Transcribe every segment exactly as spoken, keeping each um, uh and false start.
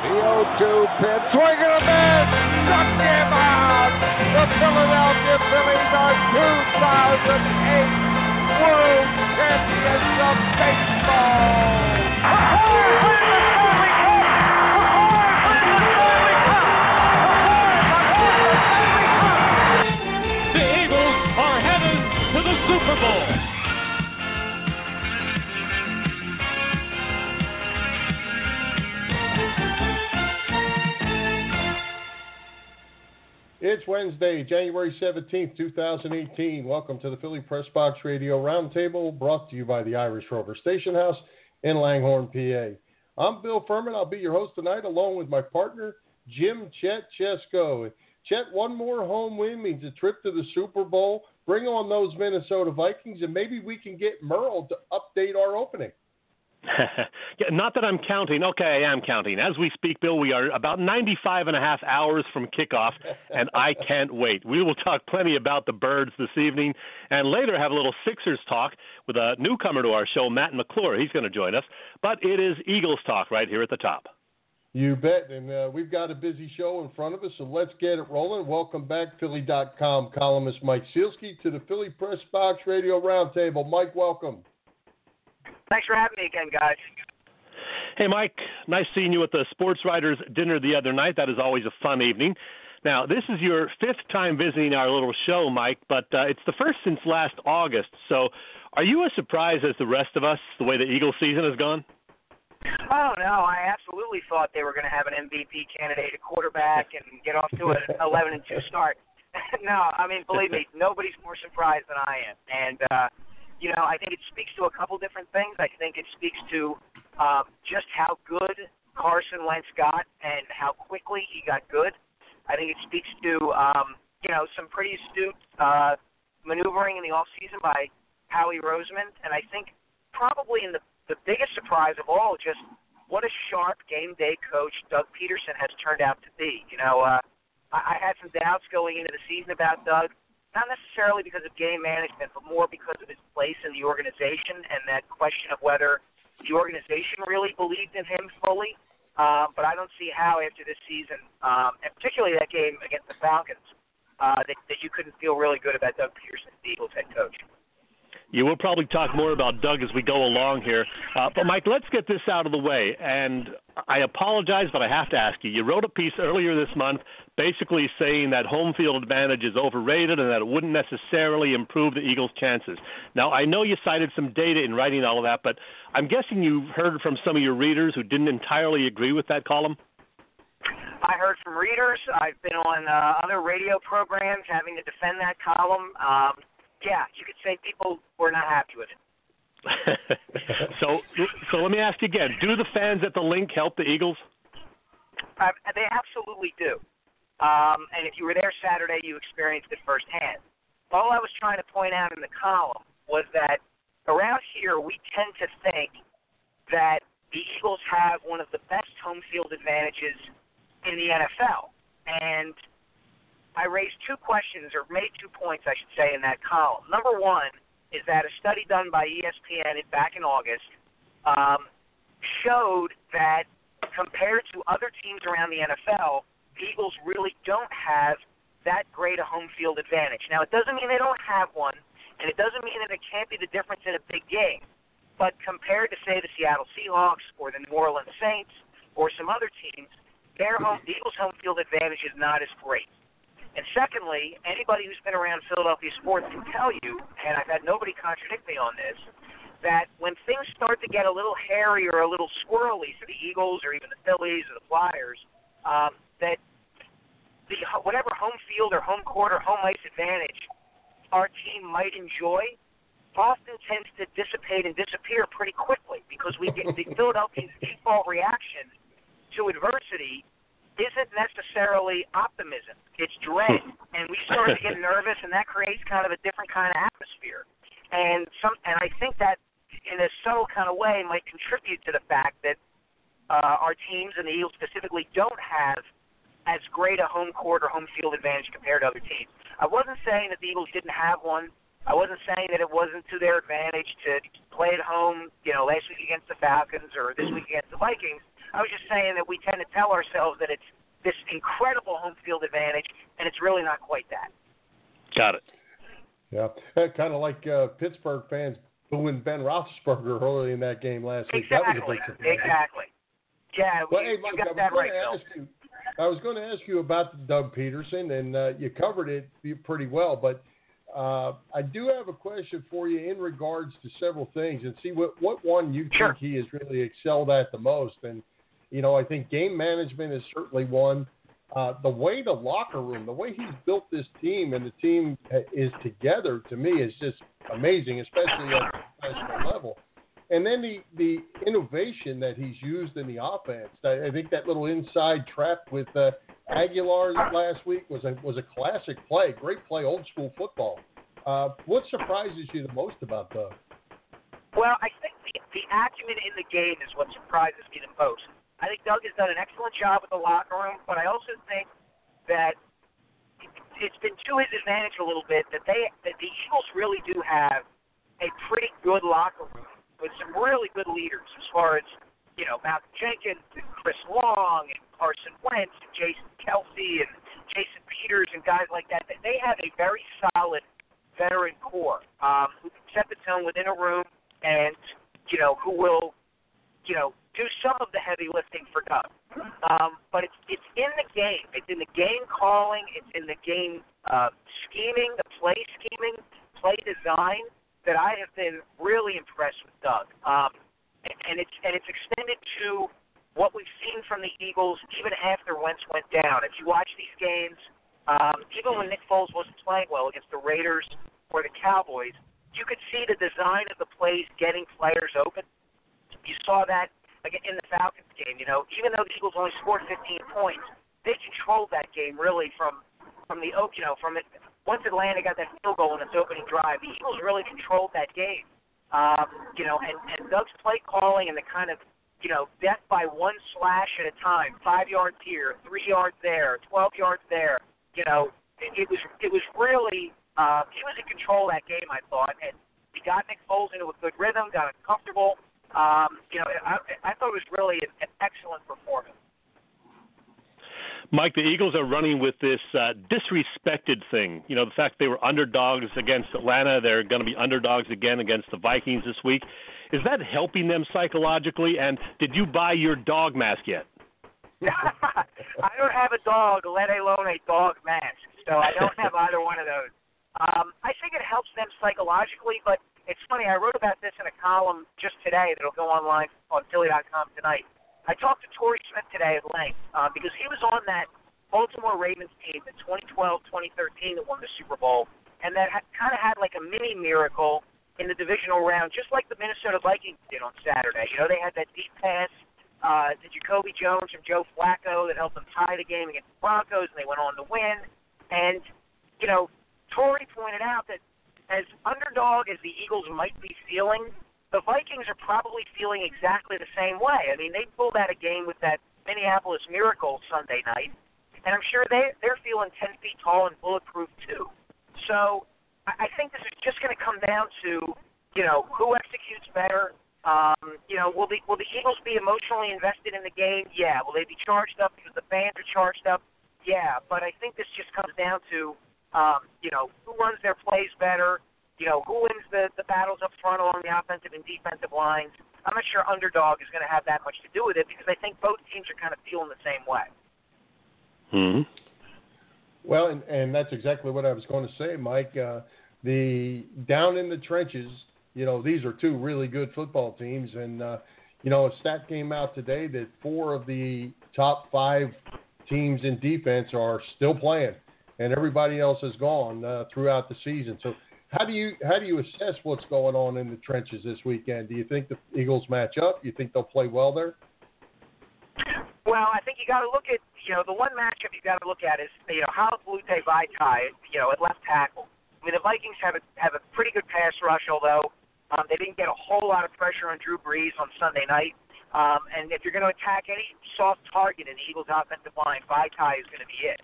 The oh two pitch, swing and a miss, knocked him out. The Philadelphia Phillies are two thousand eight World Champions of Baseball. It's Wednesday, January seventeenth, twenty eighteen. Welcome to the Philly Press Box Radio Roundtable, brought to you by the Irish Rover Station House in Langhorne, P A. I'm Bill Furman. I'll be your host tonight, along with my partner, Jim Chet Chesko. Chet, one more home win means a trip to the Super Bowl. Bring on those Minnesota Vikings, and maybe we can get Merle to update our opening. Not that I'm counting. Okay, I am counting. As we speak, Bill, we are about ninety-five and a half hours from kickoff, and I can't wait. We will talk plenty about the Birds this evening, and later have a little Sixers talk with a newcomer to our show, Matt McClure. He's going to join us. But it is Eagles talk right here at the top. You bet, and uh, we've got a busy show in front of us, so let's get it rolling. Welcome back, Philly dot com columnist Mike Sielski, to the Philly Press Box Radio Roundtable. Mike, welcome. Thanks for having me again, guys. Hey, Mike, nice seeing you at the Sports Writers Dinner the other night. That is always a fun evening. Now, this is your fifth time visiting our little show, Mike, but uh, it's the first since last August. So are you as surprised as the rest of us the way the Eagles season has gone? Oh, no, I absolutely thought they were going to have an M V P candidate, a quarterback, and get off to an eleven and two start. No, I mean, believe me, nobody's more surprised than I am. And, uh, you know, I think it speaks to a couple different things. I think it speaks to uh, just how good Carson Wentz got and how quickly he got good. I think it speaks to, um, you know, some pretty astute uh, maneuvering in the offseason by Howie Roseman. And I think probably in the, the biggest surprise of all, just what a sharp game day coach Doug Pederson has turned out to be. You know, uh, I, I had some doubts going into the season about Doug. Not necessarily because of game management, but more because of his place in the organization and that question of whether the organization really believed in him fully. Uh, but I don't see how after this season, um, and particularly that game against the Falcons, uh, that, that you couldn't feel really good about Doug Pederson, the Eagles head coach. Yeah, we'll probably talk more about Doug as we go along here. Uh, but, Mike, let's get this out of the way. And I apologize, but I have to ask you. You wrote a piece earlier this month basically saying that home field advantage is overrated and that it wouldn't necessarily improve the Eagles' chances. Now, I know you cited some data in writing all of that, but I'm guessing you heard from some of your readers who didn't entirely agree with that column? I heard from readers. I've been on uh, other radio programs having to defend that column. Um Yeah, you could say people were not happy with it. so so let me ask you again. Do the fans at the Link help the Eagles? Uh, they absolutely do. Um, and if you were there Saturday, you experienced it firsthand. All I was trying to point out in the column was that around here we tend to think that the Eagles have one of the best home field advantages in the N F L. And I raised two questions, or made two points, I should say, in that column. Number one is that a study done by E S P N back in August um, showed that compared to other teams around the N F L, the Eagles really don't have that great a home field advantage. Now, it doesn't mean they don't have one, and it doesn't mean that it can't be the difference in a big game. But compared to, say, the Seattle Seahawks or the New Orleans Saints or some other teams, their home, the Eagles' home field advantage is not as great. And secondly, anybody who's been around Philadelphia sports can tell you, and I've had nobody contradict me on this, that when things start to get a little hairy or a little squirrely for the Eagles or even the Phillies or the Flyers, um, that the whatever home field or home court or home ice advantage our team might enjoy, Boston tends to dissipate and disappear pretty quickly because we get the Philadelphia's default reaction to adversity isn't necessarily optimism. It's dread. And we start to get nervous, and that creates kind of a different kind of atmosphere. And some, and I think that in a subtle kind of way might contribute to the fact that uh, our teams, and the Eagles specifically, don't have as great a home court or home field advantage compared to other teams. I wasn't saying that the Eagles didn't have one. I wasn't saying that it wasn't to their advantage to play at home, you know, last week against the Falcons or this week against the Vikings. I was just saying that we tend to tell ourselves that it's this incredible home field advantage, and it's really not quite that. Got it. Yeah, kind of like uh, Pittsburgh fans booing Ben Roethlisberger early in that game last exactly. week. That was a big surprise. Exactly. Yeah, well, we, hey, Mike, you got that right, Bill. I was going to ask you about Doug Pederson, and uh, you covered it pretty well, but uh, I do have a question for you in regards to several things, and see what, what one you sure. think he has really excelled at the most. And, you know, I think game management is certainly one. Uh, the way the locker room, the way he's built this team and the team is together, to me, is just amazing, especially at the professional level. And then the, the innovation that he's used in the offense. I, I think that little inside trap with uh, Aguilar last week was a, was a classic play. Great play, old school football. Uh, what surprises you the most about Doug? Well, I think the, the acumen in the game is what surprises me the most. I think Doug has done an excellent job with the locker room, but I also think that it's been to his advantage a little bit that they that the Eagles really do have a pretty good locker room with some really good leaders as far as, you know, Malcolm Jenkins and Chris Long and Carson Wentz and Jason Kelce and Jason Peters and guys like that. They have a very solid veteran core um, who can set the tone within a room and, you know, who will, you know, do some of the heavy lifting for Doug. Um, but it's it's in the game. It's in the game calling. It's in the game uh, scheming, the play scheming, play design that I have been really impressed with Doug. Um, and, and it's and it's extended to what we've seen from the Eagles even after Wentz went down. If you watch these games, um, even when Nick Foles wasn't playing well against the Raiders or the Cowboys, you could see the design of the plays getting players open. You saw that in the Falcons game, you know, even though the Eagles only scored fifteen points, they controlled that game really from from the you know from it, once Atlanta got that field goal in its opening drive, the Eagles really controlled that game, um, you know, and, and Doug's play calling and the kind of you know death by one slash at a time, five yards here, three yards there, twelve yards there, you know, it, it was it was really uh, he was in control of that game, I thought, and he got Nick Foles into a good rhythm, got him comfortable. Um, you know, I, I thought it was really an, an excellent performance. Mike, the Eagles are running with this uh, disrespected thing. You know, the fact they were underdogs against Atlanta, they're going to be underdogs again against the Vikings this week. Is that helping them psychologically? And did you buy your dog mask yet? I don't have a dog, let alone a dog mask. So I don't have either one of those. Um, I think it helps them psychologically, but it's funny, I wrote about this in a column just today that'll go online on Philly dot com tonight. I talked to Torrey Smith today at length uh, because he was on that Baltimore Ravens team in twenty twelve twenty thirteen that won the Super Bowl, and that ha- kind of had like a mini miracle in the divisional round, just like the Minnesota Vikings did on Saturday. You know, they had that deep pass uh, to Jacoby Jones from Joe Flacco that helped them tie the game against the Broncos, and they went on to win. And, you know, Torrey pointed out that as underdog as the Eagles might be feeling, the Vikings are probably feeling exactly the same way. I mean, they pulled out a game with that Minneapolis Miracle Sunday night, and I'm sure they, they're feeling ten feet tall and bulletproof too. So I think this is just going to come down to, you know, who executes better. Um, you know, will the, will the Eagles be emotionally invested in the game? Yeah. Will they be charged up because the fans are charged up? Yeah. But I think this just comes down to, Um, you know, who runs their plays better, you know, who wins the, the battles up front along the offensive and defensive lines. I'm not sure underdog is going to have that much to do with it because I think both teams are kind of feeling the same way. Mm-hmm. Well, and, and that's exactly what I was going to say, Mike. Uh, the down in the trenches, you know, these are two really good football teams. And, uh, you know, a stat came out today that four of the top five teams in defense are still playing, and everybody else is gone uh, throughout the season. So how do you how do you assess what's going on in the trenches this weekend? Do you think the Eagles match up? Do you think they'll play well there? Well, I think you got to look at, you know, the one matchup you got to look at is, you know, how Lane Vaitai, you know, at left tackle. I mean, the Vikings have a, have a pretty good pass rush, although um, they didn't get a whole lot of pressure on Drew Brees on Sunday night. Um, and if you're going to attack any soft target in the Eagles' offensive line, Vaitai is going to be it.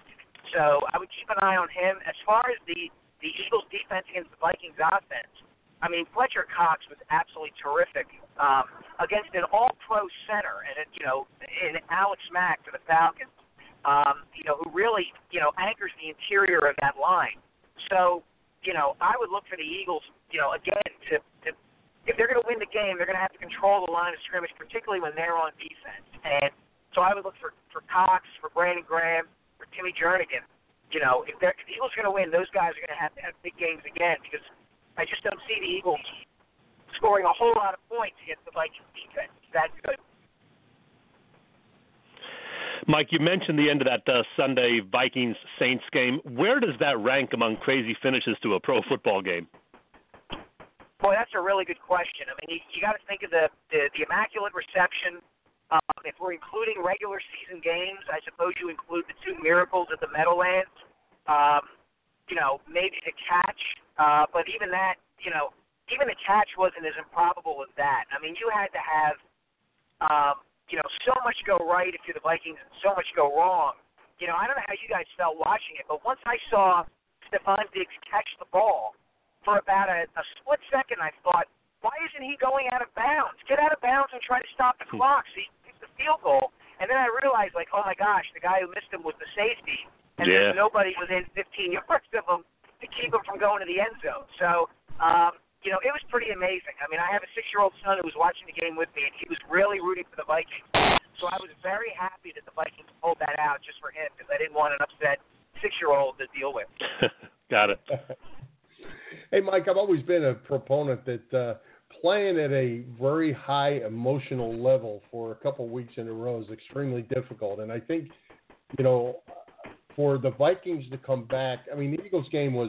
So I would keep an eye on him. As far as the, the Eagles' defense against the Vikings' offense, I mean, Fletcher Cox was absolutely terrific um, against an all-pro center, and, you know, and Alex Mack for the Falcons, um, you know, who really, you know, anchors the interior of that line. So, you know, I would look for the Eagles, you know, again, to, to if they're going to win the game, they're going to have to control the line of scrimmage, particularly when they're on defense. And so I would look for, for Cox, for Brandon Graham, for Timmy Jernigan. You know, if, if the Eagles are going to win, those guys are going to have to have big games again, because I just don't see the Eagles scoring a whole lot of points against the Vikings defense. That's good. Mike, you mentioned the end of that uh, Sunday Vikings-Saints game. Where does that rank among crazy finishes to a pro football game? Boy, that's a really good question. I mean, you, you got to think of the, the, the immaculate reception. Um, if we're including regular season games, I suppose you include the two miracles at the Meadowlands. Um, you know, maybe the catch. Uh, but even that, you know, even the catch wasn't as improbable as that. I mean, you had to have, um, you know, so much go right if you're the Vikings and so much go wrong. You know, I don't know how you guys felt watching it, but once I saw Stephon Diggs catch the ball, for about a, a split second I thought, why isn't he going out of bounds? Get out of bounds and try to stop the clock so he gets the field goal. And then I realized, like, oh, my gosh, the guy who missed him was the safety, and yeah. there's nobody within fifteen yards of him to keep him from going to the end zone. So, um, you know, it was pretty amazing. I mean, I have a six-year-old son who was watching the game with me, and he was really rooting for the Vikings. So I was very happy that the Vikings pulled that out just for him, because I didn't want an upset six-year-old to deal with. Got it. Hey, Mike, I've always been a proponent that uh, playing at a very high emotional level for a couple weeks in a row is extremely difficult. And I think, you know, for the Vikings to come back, I mean, the Eagles game was,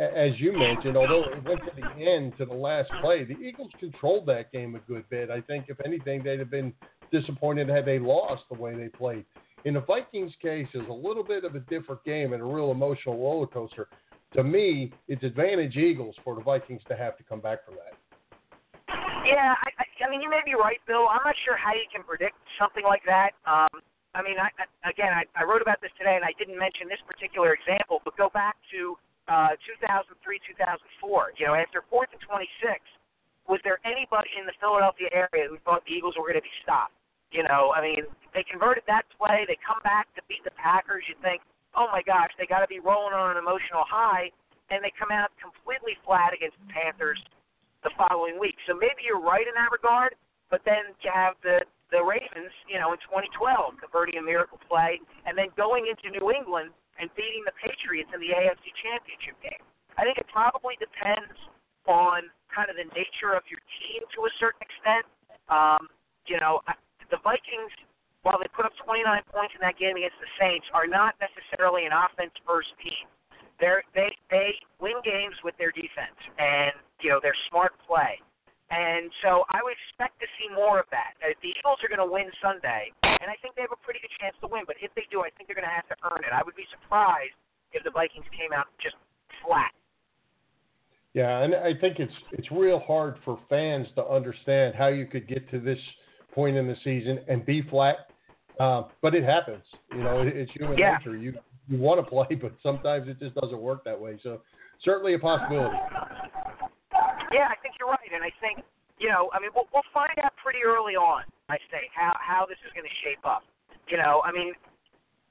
as you mentioned, although it went to the end, to the last play, the Eagles controlled that game a good bit. I think, if anything, they'd have been disappointed had they lost the way they played. In the Vikings case, it's a little bit of a different game and a real emotional roller coaster. To me, it's advantage Eagles for the Vikings to have to come back from that. Yeah, I, I mean, you may be right, Bill. I'm not sure how you can predict something like that. Um, I mean, I, I, again, I, I wrote about this today, and I didn't mention this particular example, but go back to uh, two thousand three, two thousand four. You know, after fourth and twenty-six, was there anybody in the Philadelphia area who thought the Eagles were going to be stopped? You know, I mean, they converted that play. They come back to beat the Packers. You think, oh, my gosh, they got to be rolling on an emotional high, and they come out completely flat against the Panthers the following week. So maybe you're right in that regard, but then you have the – the Ravens, you know, in twenty twelve, converting a miracle play, and then going into New England and beating the Patriots in the A F C Championship game. I think it probably depends on kind of the nature of your team to a certain extent. Um, you know, the Vikings, while they put up twenty-nine points in that game against the Saints, are not necessarily an offense-first team. They're, they they win games with their defense and, you know, their smart play. And so I would expect to see more of that. The Eagles are going to win Sunday, and I think they have a pretty good chance to win. But if they do, I think they're going to have to earn it. I would be surprised if the Vikings came out just flat. Yeah, and I think it's it's real hard for fans to understand how you could get to this point in the season and be flat. Uh, but it happens. You know, it, it's human yeah. nature. You you want to play, but sometimes it just doesn't work that way. So certainly a possibility. Yeah, I think you're right, and I think, you know, I mean, we'll, we'll find out pretty early on, I think, how, how this is going to shape up. You know, I mean,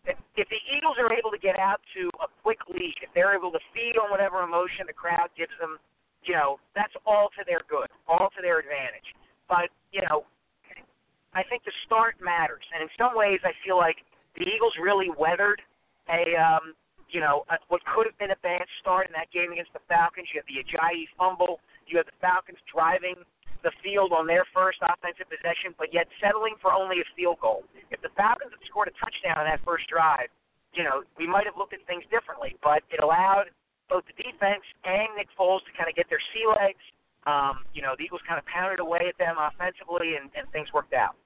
if, if the Eagles are able to get out to a quick lead, if they're able to feed on whatever emotion the crowd gives them, you know, that's all to their good, all to their advantage. But, you know, I think the start matters, and in some ways I feel like the Eagles really weathered a um, – you know, uh, what could have been a bad start in that game against the Falcons. You have the Ajayi fumble. You have the Falcons driving the field on their first offensive possession, but yet settling for only a field goal. If the Falcons had scored a touchdown on that first drive, you know, we might have looked at things differently. But it allowed both the defense and Nick Foles to kind of get their sea legs. Um, you know, the Eagles kind of pounded away at them offensively, and, and things worked out.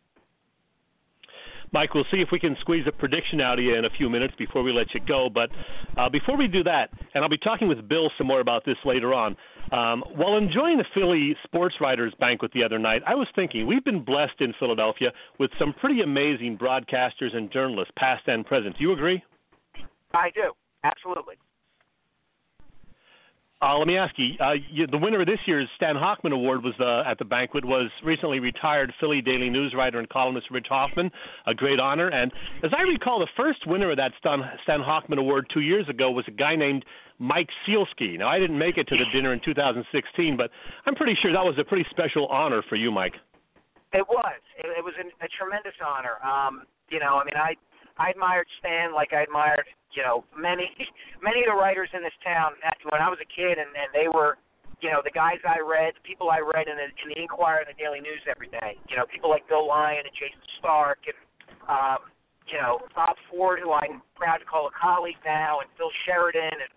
Mike, we'll see if we can squeeze a prediction out of you in a few minutes before we let you go. But uh, before we do that, and I'll be talking with Bill some more about this later on, um, while enjoying the Philly Sports Writers Banquet the other night, I was thinking we've been blessed in Philadelphia with some pretty amazing broadcasters and journalists, past and present. Do you agree? I do. Absolutely. Uh, let me ask you, uh, you, the winner of this year's Stan Hochman Award was uh, at the banquet was recently retired Philly Daily News writer and columnist Rich Hoffman, a great honor. And as I recall, the first winner of that Stan, Stan Hochman Award two years ago was a guy named Mike Sielski. Now, I didn't make it to the dinner in two thousand sixteen, but I'm pretty sure that was a pretty special honor for you, Mike. It was. It, it was an, a tremendous honor. Um, you know, I mean, I I admired Stan like I admired, you know, many many of the writers in this town when I was a kid, and, and they were, you know, the guys I read, the people I read in the, in the Inquirer and the Daily News every day. You know, people like Bill Lyon and Jason Stark and, um, you know, Bob Ford, who I'm proud to call a colleague now, and Phil Sheridan. And,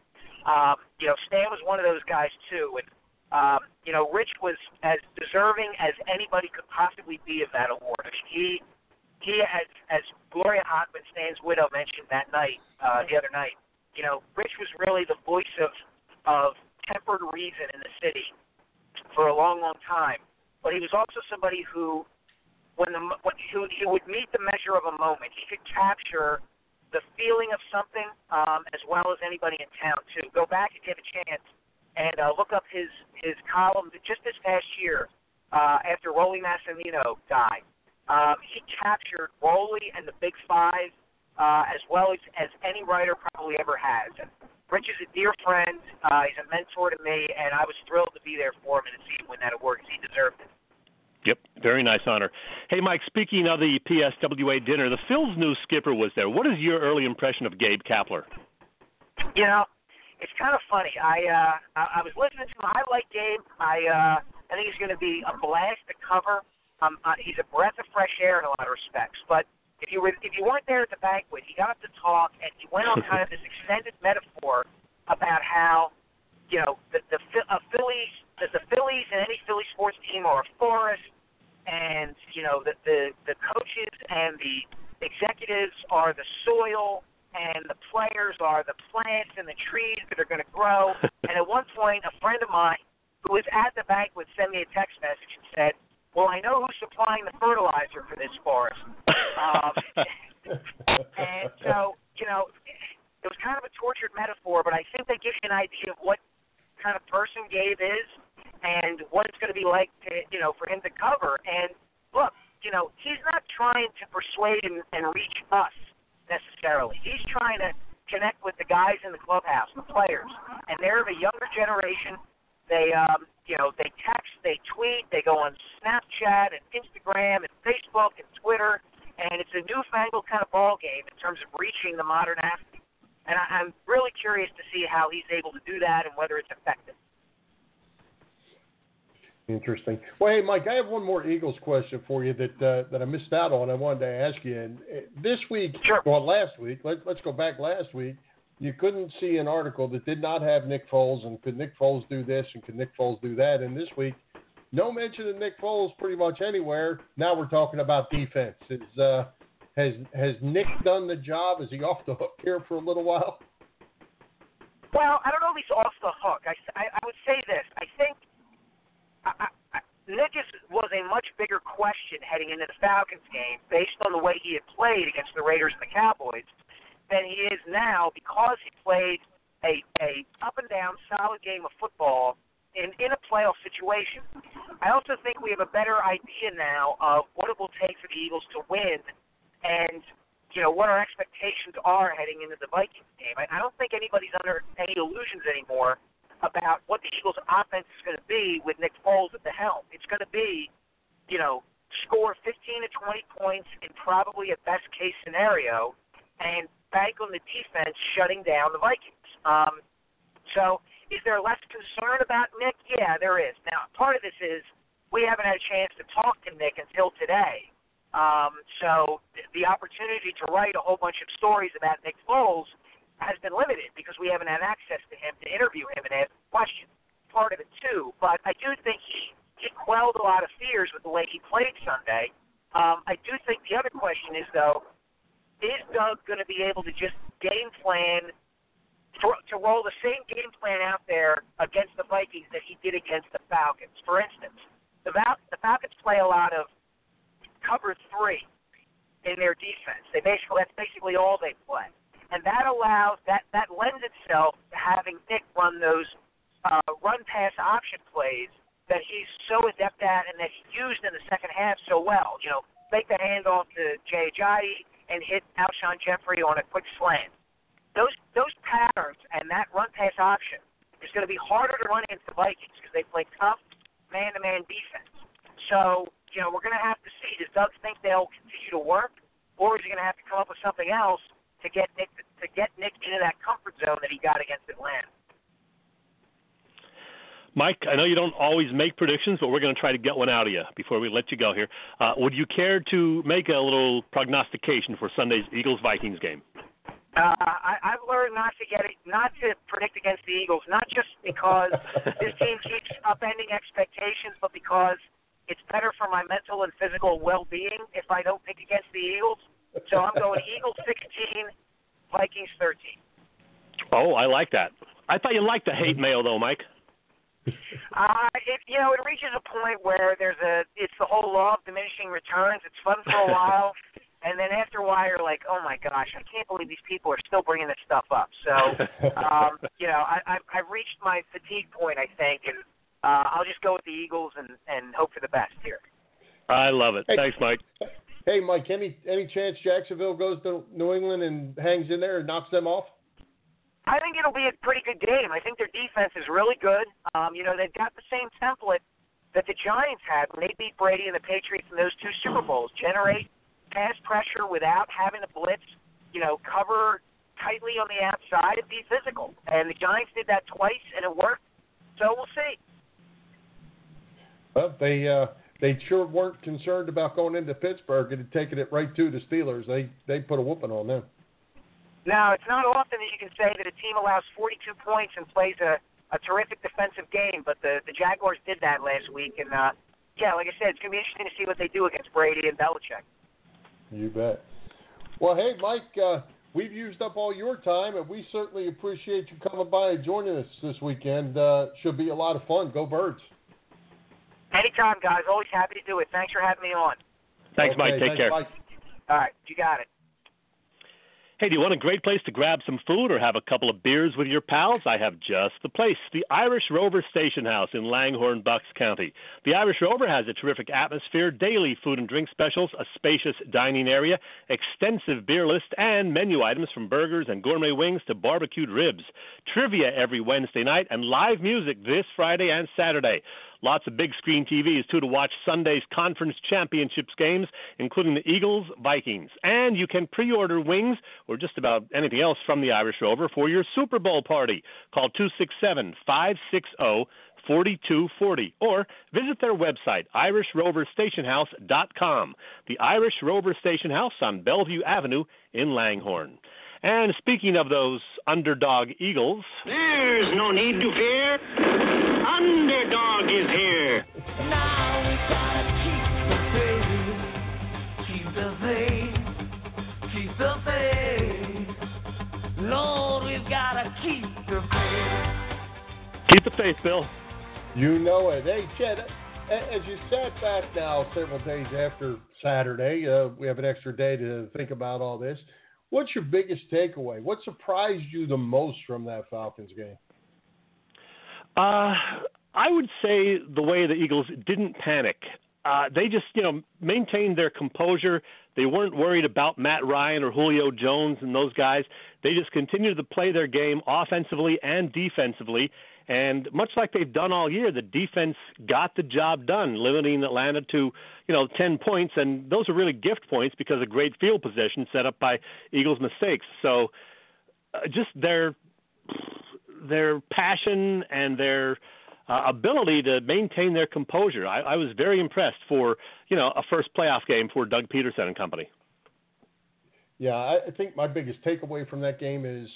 um, you know, Stan was one of those guys, too. And, um, you know, Rich was as deserving as anybody could possibly be of that award. I mean, he... He, as, as Gloria Hoffman, Stan's widow, mentioned that night, uh, the other night, you know, Rich was really the voice of, of tempered reason in the city for a long, long time. But he was also somebody who, when the when, who, who would meet the measure of a moment. He could capture the feeling of something um, as well as anybody in town, too. Go back if you have a chance and uh, look up his, his column just this past year uh, after Rollie Massimino died. Um, he captured Rollie and the Big Five uh, as well as, as any writer probably ever has. And Rich is a dear friend. Uh, he's a mentor to me, and I was thrilled to be there for him and to see him win that award because he deserved it. Yep, very nice honor. Hey, Mike, speaking of the P S W A dinner, the Phil's new skipper was there. What is your early impression of Gabe Kapler? You know, it's kind of funny. I uh, I, I was listening to him. I like Gabe. I, uh, I think he's going to be a blast to cover. Um, uh, he's a breath of fresh air in a lot of respects. But if you were, if you weren't there at the banquet, he got up to talk, and he went on kind of this extended metaphor about how, you know, the, the uh, Phillies, the, the Phillies and any Philly sports team are a forest, and, you know, the, the, the coaches and the executives are the soil, and the players are the plants and the trees that are going to grow. And at one point, a friend of mine who was at the banquet sent me a text message and said, "Well, I know who's supplying the fertilizer for this forest." Um, and so, you know, it was kind of a tortured metaphor, but I think they give you an idea of what kind of person Gabe is and what it's going to be like, to, you know, for him to cover. And, look, you know, he's not trying to persuade and, and reach us necessarily. He's trying to connect with the guys in the clubhouse, the players, and they're of a younger generation. They, um, you know, they text, they tweet, they go on Snapchat and Instagram and Facebook and Twitter, and it's a newfangled kind of ball game in terms of reaching the modern athlete. And I, I'm really curious to see how he's able to do that and whether it's effective. Interesting. Well, hey, Mike, I have one more Eagles question for you that uh, that I missed out on. I wanted to ask you. And this week, sure. well, last week, let, let's go back last week. You couldn't see an article that did not have Nick Foles and could Nick Foles do this and could Nick Foles do that. And this week, no mention of Nick Foles pretty much anywhere. Now we're talking about defense. Is, uh, has has Nick done the job? Is he off the hook here for a little while? Well, I don't know if he's off the hook. I, I, I would say this. I think I, I, Nick is, was a much bigger question heading into the Falcons game based on the way he had played against the Raiders and the Cowboys than he is now because he played a, a up-and-down solid game of football in, in a playoff situation. I also think we have a better idea now of what it will take for the Eagles to win and, you know, what our expectations are heading into the Vikings game. I, I don't think anybody's under any illusions anymore about what the Eagles' offense is going to be with Nick Foles at the helm. It's going to be, you know, score fifteen to twenty points in probably a best-case scenario and bank on the defense shutting down the Vikings. Um, so is there less concern about Nick? Yeah, there is. Now, part of this is we haven't had a chance to talk to Nick until today. Um, so th- the opportunity to write a whole bunch of stories about Nick Foles has been limited because we haven't had access to him to interview him and ask questions. Part of it, too. But I do think he, he quelled a lot of fears with the way he played Sunday. Um, I do think the other question is, though, is Doug going to be able to just game plan, to, to roll the same game plan out there against the Vikings that he did against the Falcons? For instance, the, Val- the Falcons play a lot of cover three in their defense. They basically That's basically all they play. And that allows, that, that lends itself to having Nick run those uh, run-pass option plays that he's so adept at and that he used in the second half so well. You know, make the handoff to Jay Ajayi and hit Alshon Jeffrey on a quick slant. Those those patterns and that run-pass option is going to be harder to run against the Vikings because they play tough man-to-man defense. So, you know, we're going to have to see. Does Doug think they'll continue to work, or is he going to have to come up with something else to get Nick to get Nick into that comfort zone that he got against Atlanta? Mike, I know you don't always make predictions, but we're going to try to get one out of you before we let you go here. Uh, would you care to make a little prognostication for Sunday's Eagles-Vikings game? Uh, I, I've learned not to get it, not to predict against the Eagles, not just because this team keeps upending expectations, but because it's better for my mental and physical well-being if I don't pick against the Eagles. So I'm going Eagles sixteen, Vikings thirteen. Oh, I like that. I thought you liked the hate mail, though, Mike. Uh, it, you know, it reaches a point where there's a, it's the whole law of diminishing returns. It's fun for a while, and then after a while you're like, oh my gosh, I can't believe these people are still bringing this stuff up. So, um, you know, I, I, I reached my fatigue point, I think, and uh, I'll just go with the Eagles and, and hope for the best here. I love it. Hey, thanks, Mike. Hey, Mike, any, any chance Jacksonville goes to New England and hangs in there and knocks them off? I think it'll be a pretty good game. I think their defense is really good. Um, you know, they've got the same template that the Giants had when they beat Brady and the Patriots in those two Super Bowls. Generate pass pressure without having to blitz, you know, cover tightly on the outside and be physical. And the Giants did that twice, and it worked. So we'll see. Well, they uh, they sure weren't concerned about going into Pittsburgh and taking it right to the Steelers. They, they put a whooping on them. Now, it's not often that you can say that a team allows forty-two points and plays a, a terrific defensive game, but the, the Jaguars did that last week. And, uh, yeah, like I said, it's going to be interesting to see what they do against Brady and Belichick. You bet. Well, hey, Mike, uh, we've used up all your time, and we certainly appreciate you coming by and joining us this weekend. Uh, should be a lot of fun. Go Birds. Anytime, guys. Always happy to do it. Thanks for having me on. Thanks, okay, Mike. Take thanks, care. Mike. All right. You got it. Hey, do you want a great place to grab some food or have a couple of beers with your pals? I have just the place, the Irish Rover Station House in Langhorne, Bucks County. The Irish Rover has a terrific atmosphere, daily food and drink specials, a spacious dining area, extensive beer list, and menu items from burgers and gourmet wings to barbecued ribs. Trivia every Wednesday night and live music this Friday and Saturday. Lots of big screen T Vs, too, to watch Sunday's conference championships games, including the Eagles, Vikings. And you can pre-order wings or just about anything else from the Irish Rover for your Super Bowl party. Call two six seven, five six zero, four two four zero or visit their website, irish rover station house dot com. The Irish Rover Station House on Bellevue Avenue in Langhorne. And speaking of those underdog Eagles... There's no need to fear... Underdog is here. Now we gotta keep the faith, keep the faith, keep the faith. Lord, we've gotta keep the faith. Keep the faith, Bill. You know it. Hey, Chet, as you sat back now several days after Saturday, uh, we have an extra day to think about all this. What's your biggest takeaway? What surprised you the most from that Falcons game? Uh, I would say the way the Eagles didn't panic. Uh, they just, you know, maintained their composure. They weren't worried about Matt Ryan or Julio Jones and those guys. They just continued to play their game offensively and defensively. And much like they've done all year, the defense got the job done, limiting Atlanta to, you know, ten points. And those are really gift points because of great field position set up by Eagles' mistakes. So uh, just their... their passion and their uh, ability to maintain their composure. I, I was very impressed for, you know, a first playoff game for Doug Pederson and company. Yeah, I think my biggest takeaway from that game is,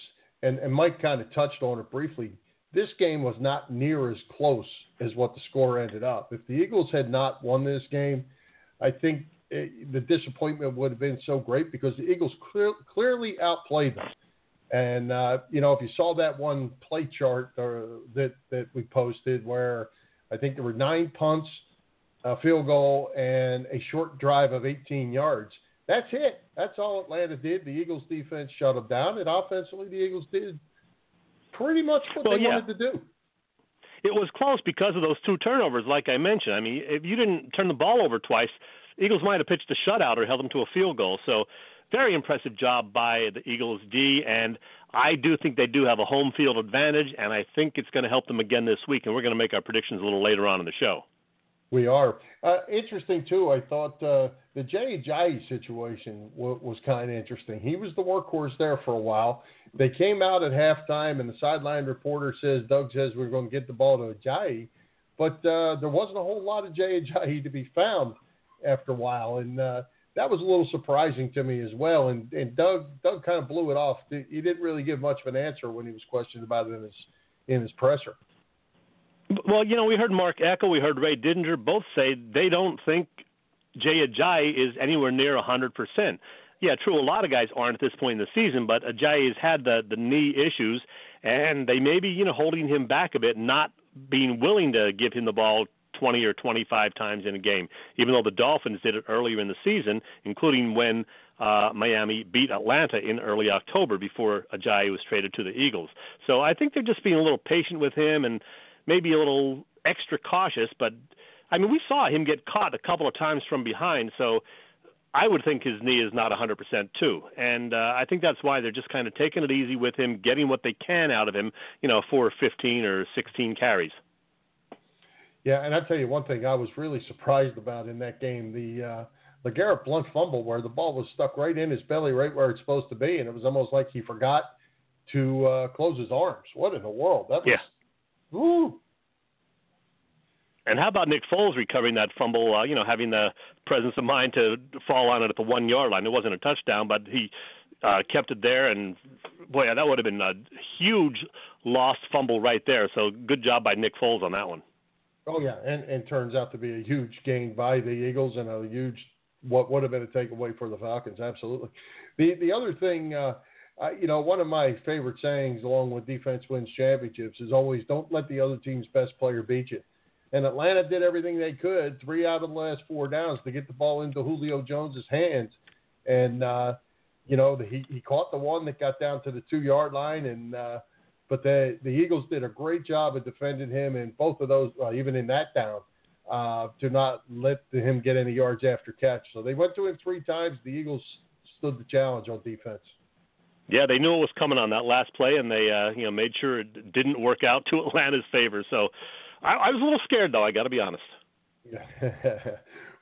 and, and Mike kind of touched on it briefly, this game was not near as close as what the score ended up. If the Eagles had not won this game, I think it, the disappointment would have been so great because the Eagles clear, clearly outplayed them. And, uh, you know, if you saw that one play chart or that, that we posted where I think there were nine punts, a field goal, and a short drive of eighteen yards, that's it. That's all Atlanta did. The Eagles' defense shut them down, and offensively the Eagles did pretty much what well, they yeah. wanted to do. it was close because of those two turnovers, like I mentioned. I mean, if you didn't turn the ball over twice, Eagles might have pitched a shutout or held them to a field goal. So very impressive job by the Eagles D, and I do think they do have a home field advantage, and I think it's going to help them again this week, and we're going to make our predictions a little later on in the show. We are. Uh, interesting, too, I thought uh, the Jay Ajayi situation w- was kind of interesting. He was the workhorse there for a while. They came out at halftime, and the sideline reporter says, Doug says, we're going to get the ball to Ajayi. But uh, there wasn't a whole lot of Jay Ajayi to be found after a while, and uh, that was a little surprising to me as well. And, and Doug Doug kind of blew it off. He didn't really give much of an answer when he was questioned about it in his, in his presser. Well, you know, we heard Mark Eckel, we heard Ray Didinger both say they don't think Jay Ajayi is anywhere near one hundred percent. Yeah, true, a lot of guys aren't at this point in the season, but Ajayi has had the, the knee issues, and they may be, you know, holding him back a bit, not being willing to give him the ball twenty or twenty-five times in a game, even though the Dolphins did it earlier in the season, including when uh, Miami beat Atlanta in early October before Ajayi was traded to the Eagles. So I think they're just being a little patient with him and maybe a little extra cautious, but, I mean, we saw him get caught a couple of times from behind, so I would think his knee is not one hundred percent too. And uh, I think that's why they're just kind of taking it easy with him, getting what they can out of him, you know, for fifteen or sixteen carries. Yeah, and I'll tell you one thing I was really surprised about in that game, the uh, the Garrett Blunt fumble where the ball was stuck right in his belly, right where it's supposed to be, and it was almost like he forgot to uh, close his arms. What in the world? That was yeah. Ooh. And how about Nick Foles recovering that fumble, uh, you know, having the presence of mind to fall on it at the one-yard line. It wasn't a touchdown, but he uh, kept it there, and, boy, that would have been a huge lost fumble right there. So good job by Nick Foles on that one. Oh, yeah, and, and turns out to be a huge gain by the Eagles and a huge what would have been a takeaway for the Falcons, absolutely. The, the other thing uh, – Uh, you know, one of my favorite sayings along with defense wins championships is always don't let the other team's best player beat you. And Atlanta did everything they could, three out of the last four downs, to get the ball into Julio Jones's hands. And, uh, you know, the, he, he caught the one that got down to the two-yard line. And uh, But the, the Eagles did a great job of defending him in both of those, uh, even in that down, uh, to not let him get any yards after catch. So they went to him three times. The Eagles stood the challenge on defense. Yeah, they knew it was coming on that last play, and they uh, you know, made sure it didn't work out to Atlanta's favor. So I, I was a little scared, though, I got to be honest. Yeah.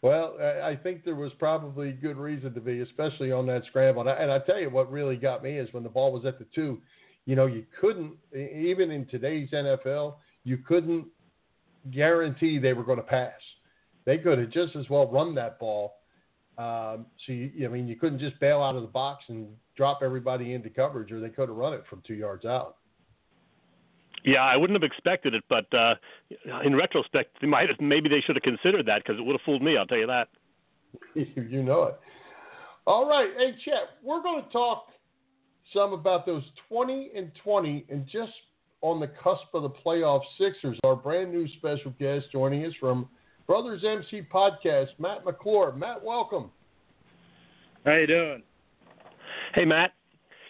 Well, I think there was probably good reason to be, especially on that scramble. And I, and I tell you what really got me is when the ball was at the two, you know, you couldn't, even in today's N F L, you couldn't guarantee they were going to pass. They could have just as well run that ball. Um, so, you, I mean, you couldn't just bail out of the box and drop everybody into coverage, or they could have run it from two yards out. Yeah, I wouldn't have expected it, but uh, in retrospect, they might have, maybe they should have considered that because it would have fooled me, I'll tell you that. You know it. All right, hey, Chet, we're going to talk some about those twenty and twenty and just on the cusp of the playoff Sixers. Our brand new special guest joining us from Brothers M C Podcast, Matt McClure. Matt, welcome. How you doing? Hey, Matt.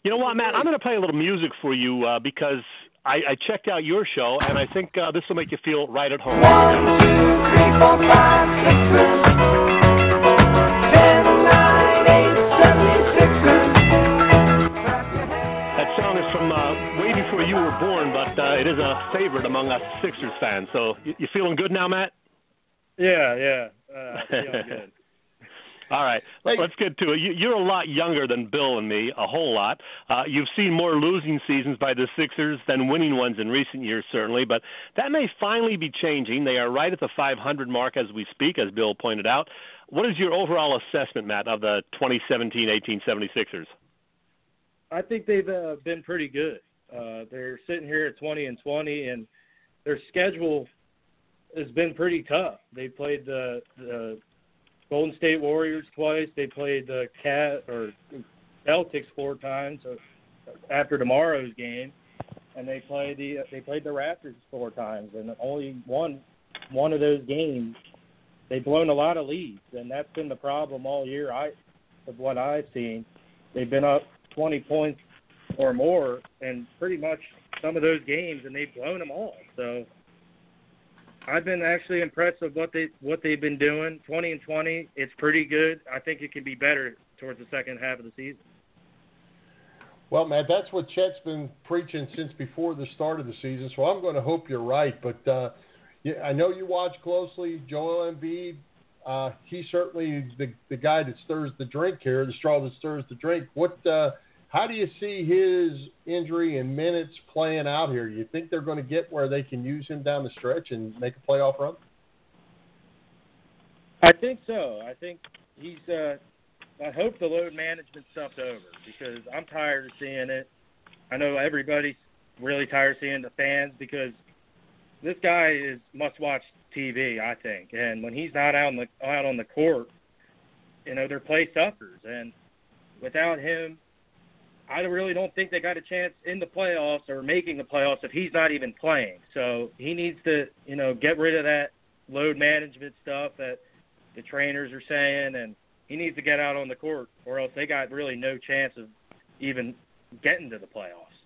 You know what, Matt? I'm going to play a little music for you uh, because I, I checked out your show, and I think uh, this will make you feel right at home. One, two, three, four, five, six, seven, nine, eight, seven, six, that song is from uh, way before you were born, but uh, it is a favorite among us Sixers fans. So you, you feeling good now, Matt? Yeah, yeah. Uh, feeling good. All right, let's get to it. You're a lot younger than Bill and me, a whole lot. Uh, you've seen more losing seasons by the Sixers than winning ones in recent years, certainly, but that may finally be changing. They are right at the five hundred mark as we speak, as Bill pointed out. What is your overall assessment, Matt, of the twenty seventeen eighteen 76ers? I think they've uh, been pretty good. Uh, they're sitting here at twenty and twenty, and their schedule has been pretty tough. They played the, the – Golden State Warriors twice. They played the Cat or Celtics four times after tomorrow's game, and they played the they played the Raptors four times. And only one one of those games, they've blown a lot of leads, and that's been the problem all year. I, of what I've seen, they've been up twenty points or more, and pretty much some of those games, and they've blown them all. So I've been actually impressed with what they what they've been doing. Twenty and twenty, it's pretty good. I think it can be better towards the second half of the season. Well, Matt, that's what Chet's been preaching since before the start of the season. So I'm going to hope you're right. But uh, yeah, I know you watch closely. Joel Embiid, uh, he's certainly the the guy that stirs the drink here, the straw that stirs the drink. What? Uh, how do you see his injury and minutes playing out here? You think they're going to get where they can use him down the stretch and make a playoff run? I think so. I think he's. Uh, I hope the load management stuff's over because I'm tired of seeing it. I know everybody's really tired of seeing the fans because this guy is must-watch T V, I think. And when he's not out on the out on the court, you know, their play suffers. And without him, I really don't think they got a chance in the playoffs or making the playoffs if he's not even playing. So he needs to, you know, get rid of that load management stuff that the trainers are saying, and he needs to get out on the court or else they got really no chance of even getting to the playoffs.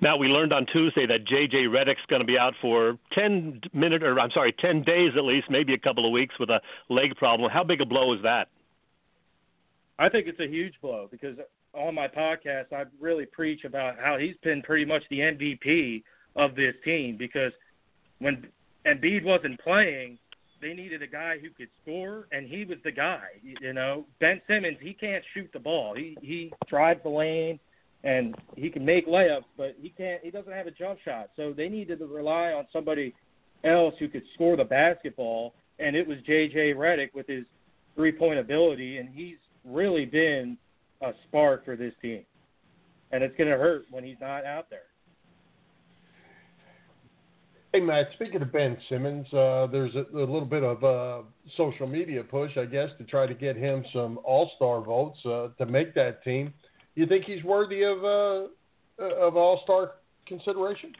Now, we learned on Tuesday that J J Redick's going to be out for ten minute, or I'm sorry, ten days at least, maybe a couple of weeks with a leg problem. How big a blow is that? I think it's a huge blow because – on my podcast, I really preach about how he's been pretty much the M V P of this team because when Embiid wasn't playing, they needed a guy who could score, and he was the guy. You know, Ben Simmons, he can't shoot the ball. He he drives the lane, and he can make layups, but he can't. He doesn't have a jump shot. So they needed to rely on somebody else who could score the basketball, and it was J J Redick with his three-point ability, and he's really been – a spark for this team, and it's going to hurt when he's not out there. Hey, Matt, speaking of Ben Simmons, uh, there's a, a little bit of uh, social media push, I guess, to try to get him some all-star votes uh, to make that team. You think he's worthy of uh, of all-star consideration?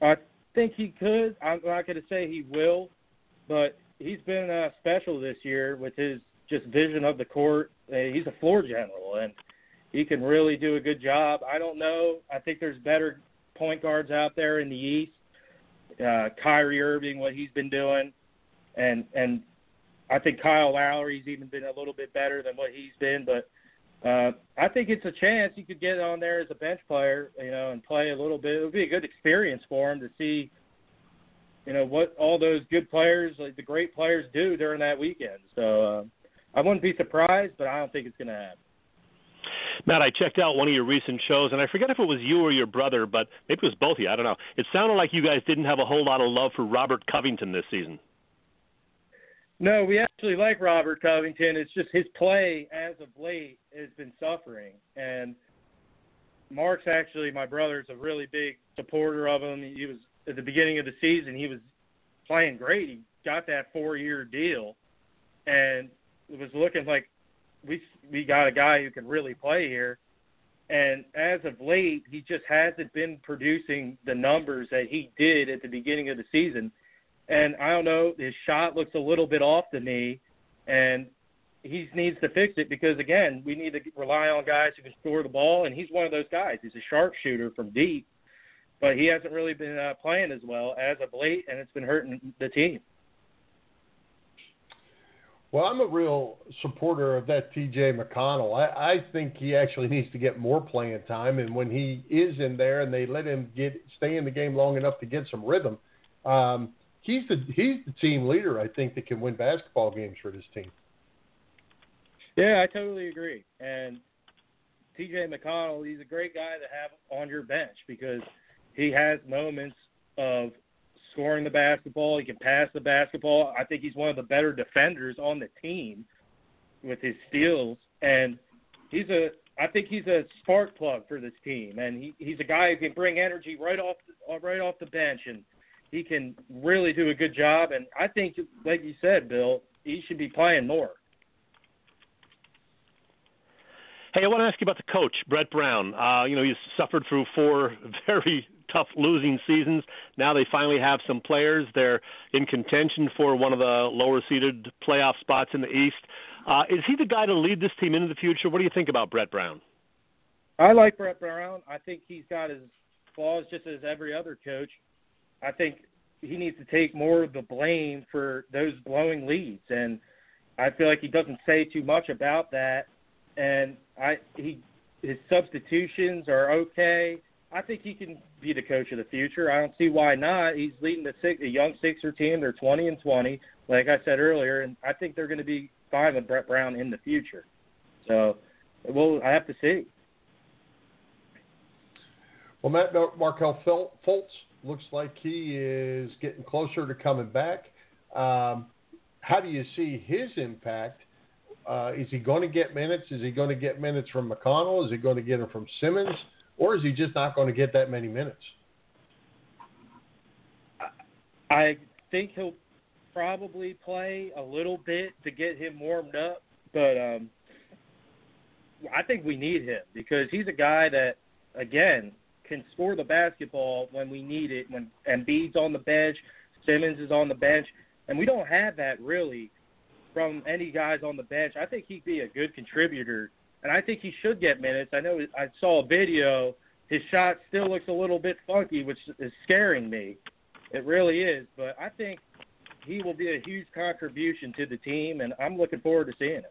I think he could. I'm not going to say he will, but he's been uh, special this year with his just vision of the court. He's a floor general, and he can really do a good job. I don't know. I think there's better point guards out there in the East. Uh, Kyrie Irving, what he's been doing, and and I think Kyle Lowry's even been a little bit better than what he's been. But uh, I think it's a chance he could get on there as a bench player, you know, and play a little bit. It would be a good experience for him to see, you know, what all those good players, like the great players, do during that weekend. So. Uh, I wouldn't be surprised, but I don't think it's going to happen. Matt, I checked out one of your recent shows, and I forget if it was you or your brother, but maybe it was both of you. I don't know. It sounded like you guys didn't have a whole lot of love for Robert Covington this season. No, we actually like Robert Covington. It's just his play as of late has been suffering. And Mark's actually, my brother's a really big supporter of him. He was, at the beginning of the season, he was playing great. He got that four-year deal, and – it was looking like we we got a guy who can really play here. And as of late, he just hasn't been producing the numbers that he did at the beginning of the season. And I don't know, his shot looks a little bit off to me, and he needs to fix it because, again, we need to rely on guys who can score the ball, and he's one of those guys. He's a sharpshooter from deep, but he hasn't really been uh, playing as well as of late, and it's been hurting the team. Well, I'm a real supporter of that T J McConnell. I, I think he actually needs to get more playing time, and when he is in there and they let him get stay in the game long enough to get some rhythm, um, he's the he's the team leader, I think, that can win basketball games for this team. Yeah, I totally agree. And T J McConnell, he's a great guy to have on your bench because he has moments of – scoring the basketball. He can pass the basketball. I think he's one of the better defenders on the team with his steals. And he's a, I think he's a spark plug for this team. And he, he's a guy who can bring energy right off, right off the bench. And he can really do a good job. And I think, like you said, Bill, he should be playing more. Hey, I want to ask you about the coach, Brett Brown. Uh, you know, he's suffered through four very tough losing seasons. Now they finally have some players. They're in contention for one of the lower-seeded playoff spots in the East. Uh, is he the guy to lead this team into the future? What do you think about Brett Brown? I like Brett Brown. I think he's got his flaws just as every other coach. I think he needs to take more of the blame for those blowing leads. And I feel like he doesn't say too much about that. And I he his substitutions are okay. I think he can be the coach of the future. I don't see why not. He's leading the six, a young Sixer team. They're twenty and twenty, like I said earlier, and I think they're going to be fine with Brett Brown in the future. So, well, I have to see. Well, Matt Markelle Fultz looks like he is getting closer to coming back. Um, how do you see his impact? Uh, is he going to get minutes? Is he going to get minutes from McConnell? Is he going to get them from Simmons? Or is he just not going to get that many minutes? I think he'll probably play a little bit to get him warmed up, but um, I think we need him because he's a guy that, again, can score the basketball when we need it, when Embiid's on the bench, Simmons is on the bench, and we don't have that really from any guys on the bench. I think he'd be a good contributor. And I think he should get minutes. I know I saw a video. His shot still looks a little bit funky, which is scaring me. It really is. But I think he will be a huge contribution to the team, and I'm looking forward to seeing it.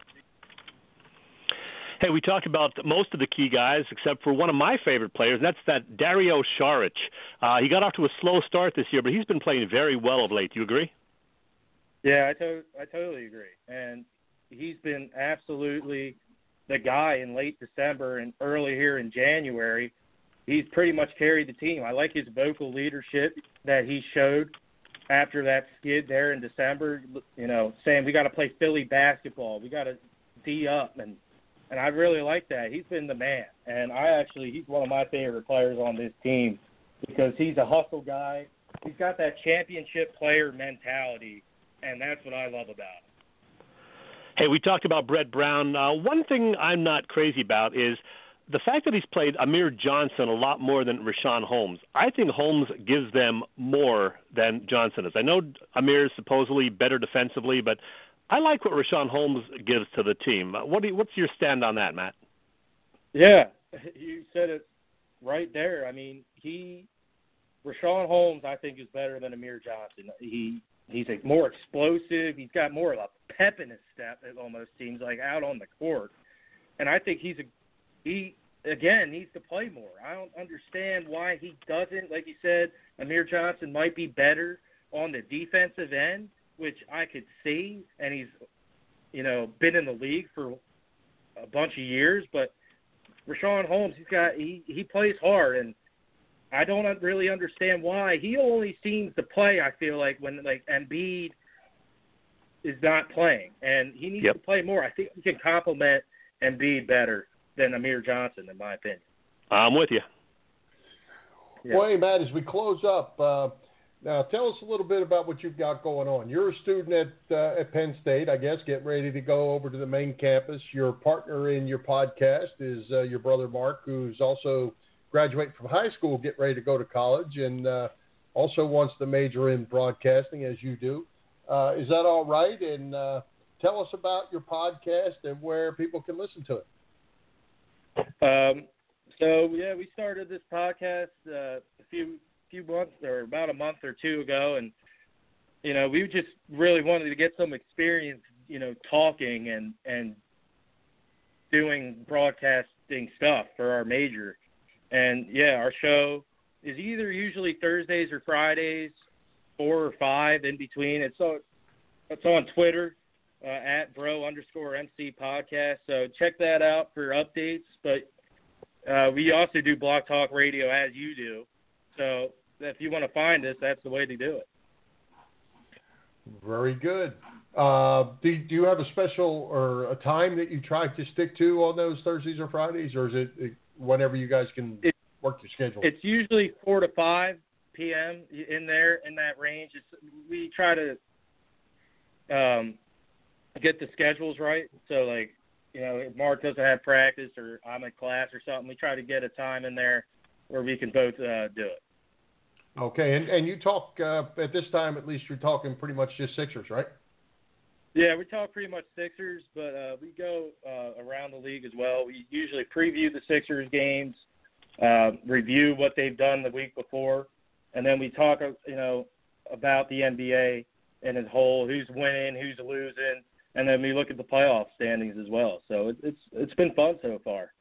Hey, we talked about most of the key guys except for one of my favorite players, and that's that Dario Saric. Uh, he got off to a slow start this year, but he's been playing very well of late. Do you agree? Yeah, I, to- I totally agree. And he's been absolutely – the guy in late December and early here in January, he's pretty much carried the team. I like his vocal leadership that he showed after that skid there in December, you know, saying we got to play Philly basketball. We got to D up. And, and I really like that. He's been the man. And I actually, he's one of my favorite players on this team because he's a hustle guy. He's got that championship player mentality. And that's what I love about him. Hey, we talked about Brett Brown. Uh, one thing I'm not crazy about is the fact that he's played Amir Johnson a lot more than Richaun Holmes. I think Holmes gives them more than Johnson is. I know Amir is supposedly better defensively, but I like what Richaun Holmes gives to the team. What do you, what's your stand on that, Matt? Yeah, you said it right there. I mean, he Richaun Holmes, I think, is better than Amir Johnson. He He's like more explosive. He's got more of a pep in his step, it almost seems like, out on the court. And I think he's a he, again, needs to play more. I don't understand why he doesn't. Like you said, Amir Johnson might be better on the defensive end, which I could see. And he's, you know, been in the league for a bunch of years. But Richaun Holmes, he's got he, he plays hard, and I don't really understand why. He only seems to play, I feel like, when like Embiid is not playing. And he needs yep. to play more. I think he can complement Embiid better than Amir Johnson, in my opinion. I'm with you. Yeah. Well, hey, Matt, as we close up, uh, now tell us a little bit about what you've got going on. You're a student at, uh, at Penn State, I guess, getting ready to go over to the main campus. Your partner in your podcast is uh, your brother, Mark, who's also – graduate from high school, get ready to go to college, and uh, also wants to major in broadcasting, as you do. Uh, is that all right? And uh, tell us about your podcast and where people can listen to it. Um, so, yeah, we started this podcast uh, a few few months or about a month or two ago, and, you know, we just really wanted to get some experience, you know, talking and, and doing broadcasting stuff for our major. And, yeah, our show is either usually Thursdays or Fridays, four or five in between. It's on, it's on Twitter, uh, at bro underscore MC podcast. So check that out for updates. But uh, we also do Block Talk Radio as you do. So if you want to find us, that's the way to do it. Very good. Uh, do, do you have a special or a time that you try to stick to on those Thursdays or Fridays, or is it, it – whenever you guys can it, work your schedule? It's usually four to five p.m. in there, in that range. It's, we try to um, get the schedules right. So, like, you know, if Mark doesn't have practice or I'm in class or something, we try to get a time in there where we can both uh, do it. Okay, and, and you talk, uh, at this time at least, you're talking pretty much just Sixers, right? Yeah, we talk pretty much Sixers, but uh, we go uh, around the league as well. We usually preview the Sixers games, uh, review what they've done the week before, and then we talk, you know, about the N B A in its whole, who's winning, who's losing, and then we look at the playoff standings as well. So it's it's been fun so far.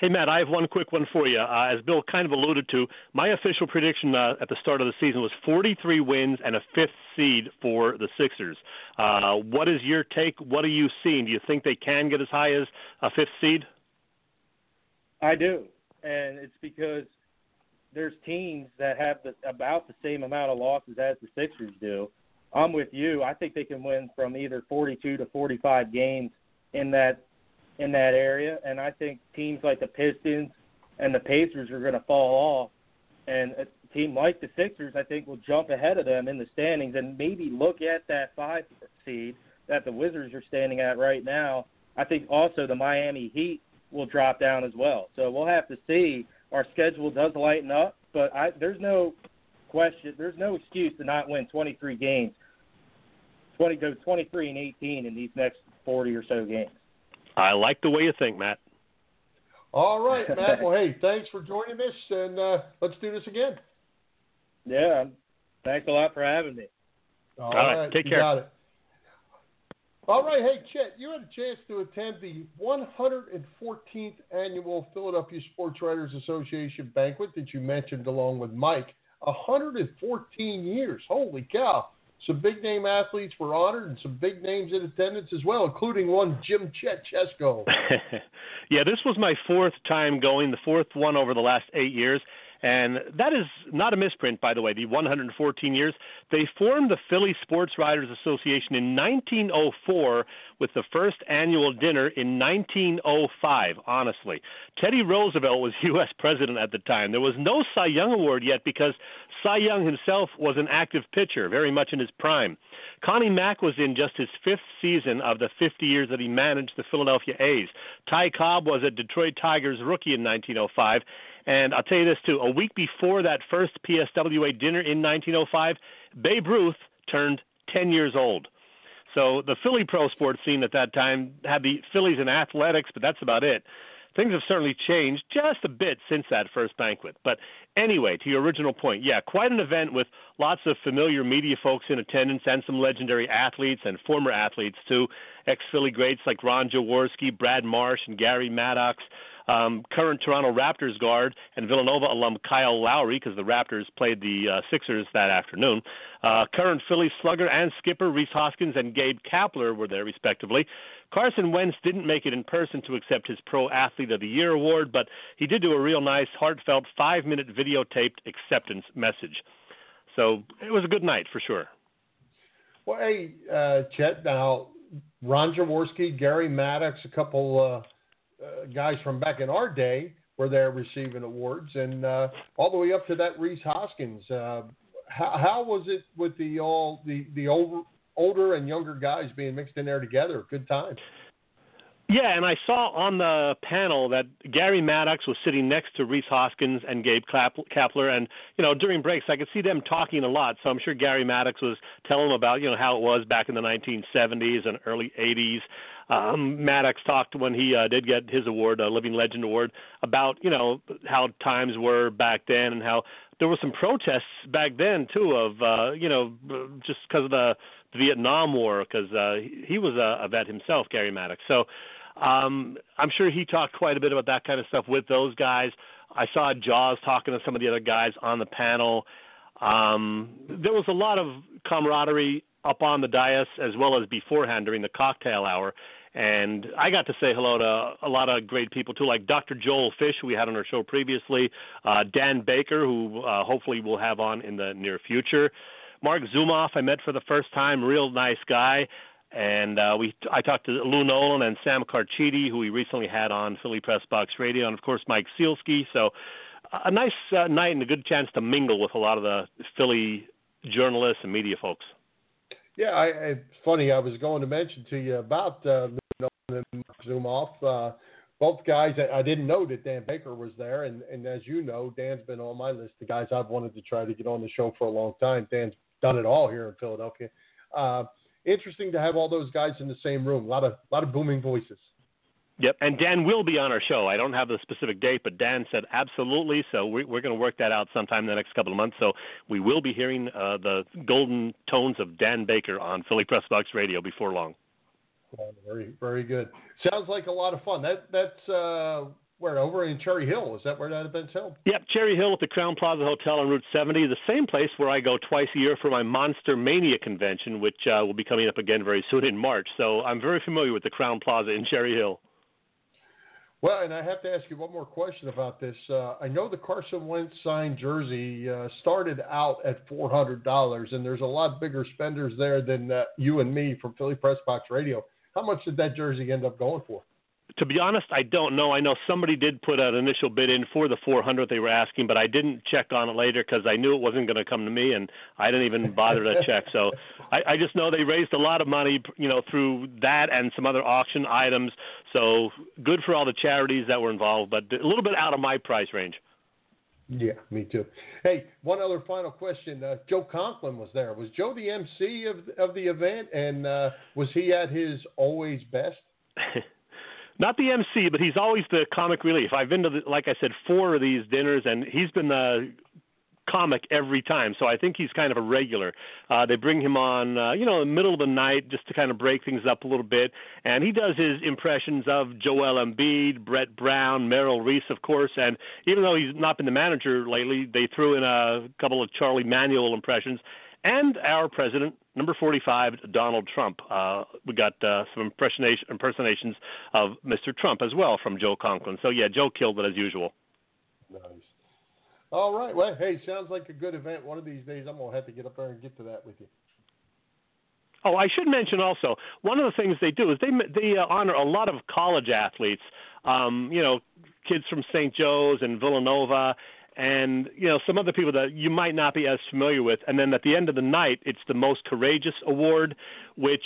Hey, Matt, I have one quick one for you. Uh, as Bill kind of alluded to, my official prediction uh, at the start of the season was forty-three wins and a fifth seed for the Sixers. Uh, what is your take? What are you seeing? Do you think they can get as high as a fifth seed? I do, and it's because there's teams that have the, about the same amount of losses as the Sixers do. I'm with you. I think they can win from either forty-two to forty-five games in that in that area, and I think teams like the Pistons and the Pacers are going to fall off, and a team like the Sixers, I think, will jump ahead of them in the standings and maybe look at that five seed that the Wizards are standing at right now. I think also the Miami Heat will drop down as well. So we'll have to see. Our schedule does lighten up, but I, there's no question, there's no excuse to not win twenty-three games, twenty go twenty-three and eighteen in these next forty or so games. I like the way you think, Matt. All right, Matt. Well, hey, thanks for joining us, and uh, let's do this again. Yeah, thanks a lot for having me. All, All right, right, take care. Got it. All right, hey, Chet, you had a chance to attend the one hundred fourteenth Annual Philadelphia Sports Writers Association banquet that you mentioned along with Mike. one hundred fourteen years, holy cow. Some big-name athletes were honored and some big names in attendance as well, including one Jim Chet Chesko. Yeah, this was my fourth time going, the fourth one over the last eight years. And that is not a misprint, by the way, the one hundred fourteen years. They formed the Philly Sports Writers Association in nineteen oh four with the first annual dinner in nineteen oh five, honestly. Teddy Roosevelt was U S president at the time. There was no Cy Young Award yet because Cy Young himself was an active pitcher, very much in his prime. Connie Mack was in just his fifth season of the fifty years that he managed the Philadelphia A's. Ty Cobb was a Detroit Tigers rookie in nineteen oh five. And I'll tell you this, too. A week before that first P S W A dinner in nineteen oh five, Babe Ruth turned ten years old. So the Philly pro sports scene at that time had the Phillies in athletics, but that's about it. Things have certainly changed just a bit since that first banquet. But anyway, to your original point, yeah, quite an event with lots of familiar media folks in attendance and some legendary athletes and former athletes, too. Ex-Philly greats like Ron Jaworski, Brad Marsh, and Gary Maddox. Um, current Toronto Raptors guard and Villanova alum Kyle Lowry, because the Raptors played the uh, Sixers that afternoon. Uh, current Philly slugger and skipper Rhys Hoskins and Gabe Kapler were there, respectively. Carson Wentz didn't make it in person to accept his Pro Athlete of the Year award, but he did do a real nice, heartfelt five-minute videotaped acceptance message. So it was a good night for sure. Well, hey, uh, Chet, now Ron Jaworski, Gary Maddox, a couple uh Uh, guys from back in our day were there receiving awards, and uh, all the way up to that Rhys Hoskins. Uh, how, how was it with the all the the older, older and younger guys being mixed in there together? Good time. Yeah, and I saw on the panel that Gary Maddox was sitting next to Rhys Hoskins and Gabe Kapler, and, you know, during breaks I could see them talking a lot, so I'm sure Gary Maddox was telling them about, you know, how it was back in the nineteen seventies and early eighties. Um, Maddox talked when he uh, did get his award, a uh, Living Legend Award, about, you know, how times were back then and how there were some protests back then, too, of, uh, you know, just because of the Vietnam War, because uh, he was a, a vet himself, Gary Maddox. So um, I'm sure he talked quite a bit about that kind of stuff with those guys. I saw Jaws talking to some of the other guys on the panel. Um, there was a lot of camaraderie up on the dais as well as beforehand during the cocktail hour. And I got to say hello to a lot of great people, too, like Doctor Joel Fish, who we had on our show previously, uh, Dan Baker, who uh, hopefully we'll have on in the near future. Mark Zumoff I met for the first time, real nice guy. And uh, we I talked to Lou Nolan and Sam Carcitti, who we recently had on Philly Press Box Radio, and, of course, Mike Sielski. So a nice uh, night and a good chance to mingle with a lot of the Philly journalists and media folks. Yeah, I, it's funny. I was going to mention to you about uh, Zumoff. Uh, both guys, I, I didn't know that Dan Baker was there. And, and as you know, Dan's been on my list of guys I've wanted to try to get on the show for a long time. Dan's done it all here in Philadelphia. Uh, interesting to have all those guys in the same room. A lot of, a lot of booming voices. Yep, and Dan will be on our show. I don't have the specific date, but Dan said absolutely, so we're, we're going to work that out sometime in the next couple of months. So we will be hearing uh, the golden tones of Dan Baker on Philly Press Box Radio before long. Very, very good. Sounds like a lot of fun. That That's uh, where over in Cherry Hill. Is that where that event's held? Yep, Cherry Hill at the Crown Plaza Hotel on Route seventy, the same place where I go twice a year for my Monster Mania convention, which uh, will be coming up again very soon in March. So I'm very familiar with the Crown Plaza in Cherry Hill. Well, and I have to ask you one more question about this. Uh, I know the Carson Wentz signed jersey uh, started out at four hundred dollars, and there's a lot bigger spenders there than uh, you and me from Philly Press Box Radio. How much did that jersey end up going for? To be honest, I don't know. I know somebody did put an initial bid in for the four hundred they were asking, but I didn't check on it later because I knew it wasn't going to come to me, and I didn't even bother to check. So I, I just know they raised a lot of money, you know, through that and some other auction items. So good for all the charities that were involved, but a little bit out of my price range. Yeah, me too. Hey, one other final question. Uh, Joe Conklin was there. Was Joe the M C of of the event, and uh, was he at his always best? Not the M C, but he's always the comic relief. I've been to, the, like I said, four of these dinners, and he's been the comic every time. So I think he's kind of a regular. Uh, they bring him on, uh, you know, in the middle of the night just to kind of break things up a little bit. And he does his impressions of Joel Embiid, Brett Brown, Merrill Reese, of course. And even though he's not been the manager lately, they threw in a couple of Charlie Manuel impressions. And our president, number forty-five, Donald Trump. Uh, we got uh, some impersonation, impersonations of Mister Trump as well from Joe Conklin. So, yeah, Joe killed it as usual. Nice. All right. Well, hey, sounds like a good event. One of these days I'm going to have to get up there and get to that with you. Oh, I should mention also, one of the things they do is they, they uh, honor a lot of college athletes, um, you know, kids from Saint Joe's and Villanova and, you know, some other people that you might not be as familiar with. And then at the end of the night, it's the Most Courageous Award, which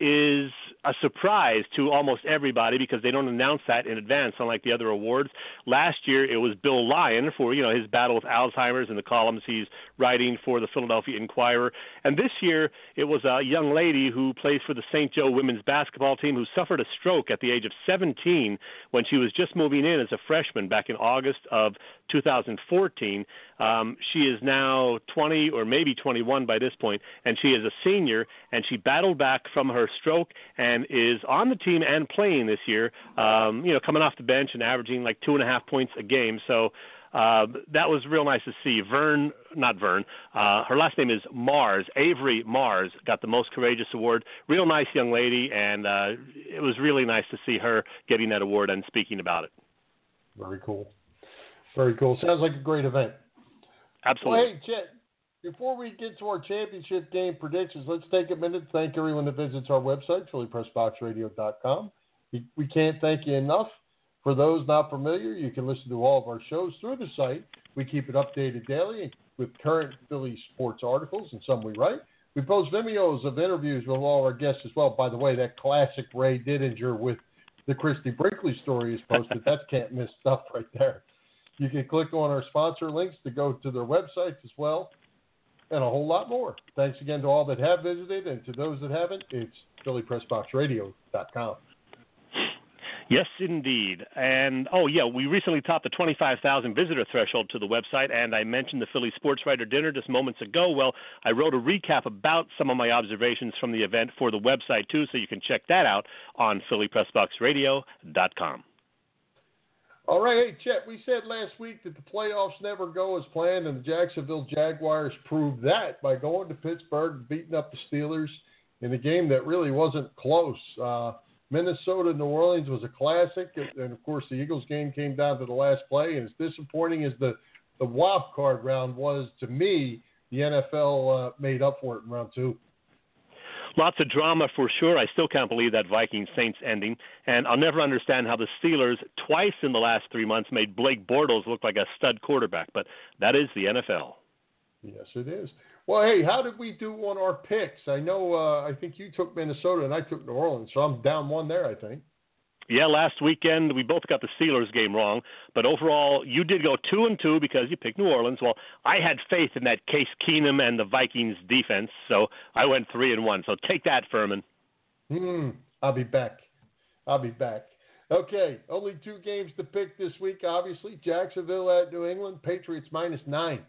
is a surprise to almost everybody because they don't announce that in advance, unlike the other awards. Last year, it was Bill Lyon for, you know, his battle with Alzheimer's and the columns he's writing for the Philadelphia Inquirer. And this year, it was a young lady who plays for the Saint Joe women's basketball team who suffered a stroke at the age of seventeen when she was just moving in as a freshman back in August of two thousand fourteen. Um, she is now twenty or maybe twenty-one by this point, and she is a senior, and she battled back from her stroke and is on the team and playing this year, um, you know, coming off the bench and averaging like two and a half points a game. So uh, that was real nice to see. Vern, not Vern, uh, her last name is Mars, Avery Mars, got the Most Courageous Award. Real nice young lady, and uh, it was really nice to see her getting that award and speaking about it. Very cool. Very cool. Sounds like a great event. Absolutely. Well, hey, Chet, before we get to our championship game predictions, let's take a minute to thank everyone that visits our website, philly press box radio dot com. We, we can't thank you enough. For those not familiar, you can listen to all of our shows through the site. We keep it updated daily with current Philly sports articles and some we write. We post Vimeos of interviews with all our guests as well. By the way, that classic Ray Didinger with the Christie Brinkley story is posted. That's can't miss stuff right there. You can click on our sponsor links to go to their websites as well, and a whole lot more. Thanks again to all that have visited, and to those that haven't, it's philly press box radio dot com. Yes, indeed. And, oh, yeah, we recently topped the twenty-five thousand visitor threshold to the website, and I mentioned the Philly Sports Writer Dinner just moments ago. Well, I wrote a recap about some of my observations from the event for the website, too, so you can check that out on philly press box radio dot com. All right, hey, Chet, we said last week that the playoffs never go as planned, and the Jacksonville Jaguars proved that by going to Pittsburgh and beating up the Steelers in a game that really wasn't close. Uh, Minnesota-New Orleans was a classic, and, of course, the Eagles game came down to the last play, and as disappointing as the, the wild card round was, to me, the N F L uh, made up for it in round two. Lots of drama for sure. I still can't believe that Vikings-Saints ending. And I'll never understand how the Steelers twice in the last three months made Blake Bortles look like a stud quarterback. But that is the N F L. Yes, it is. Well, hey, how did we do on our picks? I know uh, I think you took Minnesota and I took New Orleans, so I'm down one there, I think. Yeah, last weekend we both got the Steelers game wrong, but overall you did go two and two because you picked New Orleans. Well, I had faith in that Case Keenum and the Vikings defense, so I went three and one. So take that, Furman. Mm, I'll be back. I'll be back. Okay, only two games to pick this week, obviously. Jacksonville at New England, Patriots minus nine.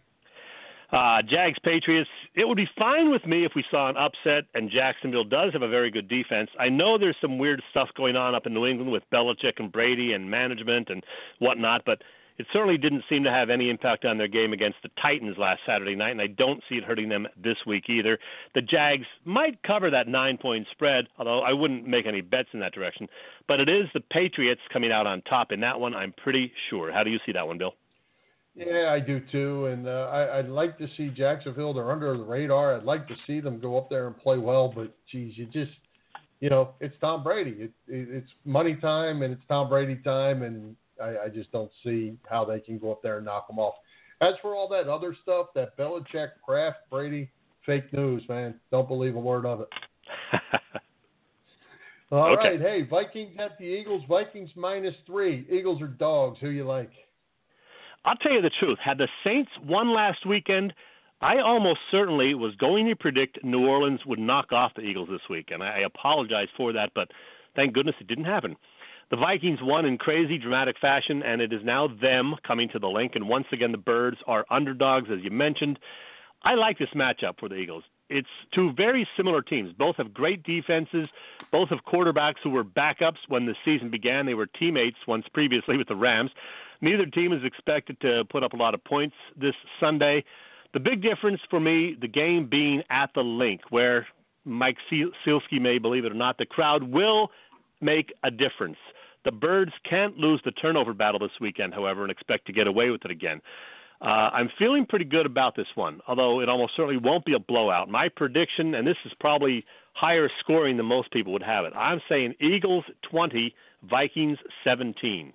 Uh, Jags, Patriots, it would be fine with me if we saw an upset, and Jacksonville does have a very good defense. I know there's some weird stuff going on up in New England with Belichick and Brady and management and whatnot, but it certainly didn't seem to have any impact on their game against the Titans last Saturday night, and I don't see it hurting them this week either. The Jags might cover that nine-point spread, although I wouldn't make any bets in that direction. But it is the Patriots coming out on top in that one, I'm pretty sure. How do you see that one, Bill? Yeah, I do too, and uh, I, I'd like to see Jacksonville. They're under the radar. I'd like to see them go up there and play well, but, geez, you just, you know, it's Tom Brady. It, it, it's money time, and it's Tom Brady time, and I, I just don't see how they can go up there and knock them off. As for all that other stuff, that Belichick, Kraft, Brady, fake news, man. Don't believe a word of it. All okay. right, hey, Vikings at the Eagles. Vikings minus three. Eagles are dogs. Who you like? I'll tell you the truth. Had the Saints won last weekend, I almost certainly was going to predict New Orleans would knock off the Eagles this week, and I apologize for that, but thank goodness it didn't happen. The Vikings won in crazy, dramatic fashion, and it is now them coming to the link, and once again the Birds are underdogs, as you mentioned. I like this matchup for the Eagles. It's two very similar teams. Both have great defenses. Both have quarterbacks who were backups when the season began. They were teammates once previously with the Rams. Neither team is expected to put up a lot of points this Sunday. The big difference for me, the game being at the link, where Mike Sielski may, believe it or not, the crowd will make a difference. The Birds can't lose the turnover battle this weekend, however, and expect to get away with it again. Uh, I'm feeling pretty good about this one, although it almost certainly won't be a blowout. My prediction, and this is probably higher scoring than most people would have it, I'm saying Eagles twenty, Vikings seventeen.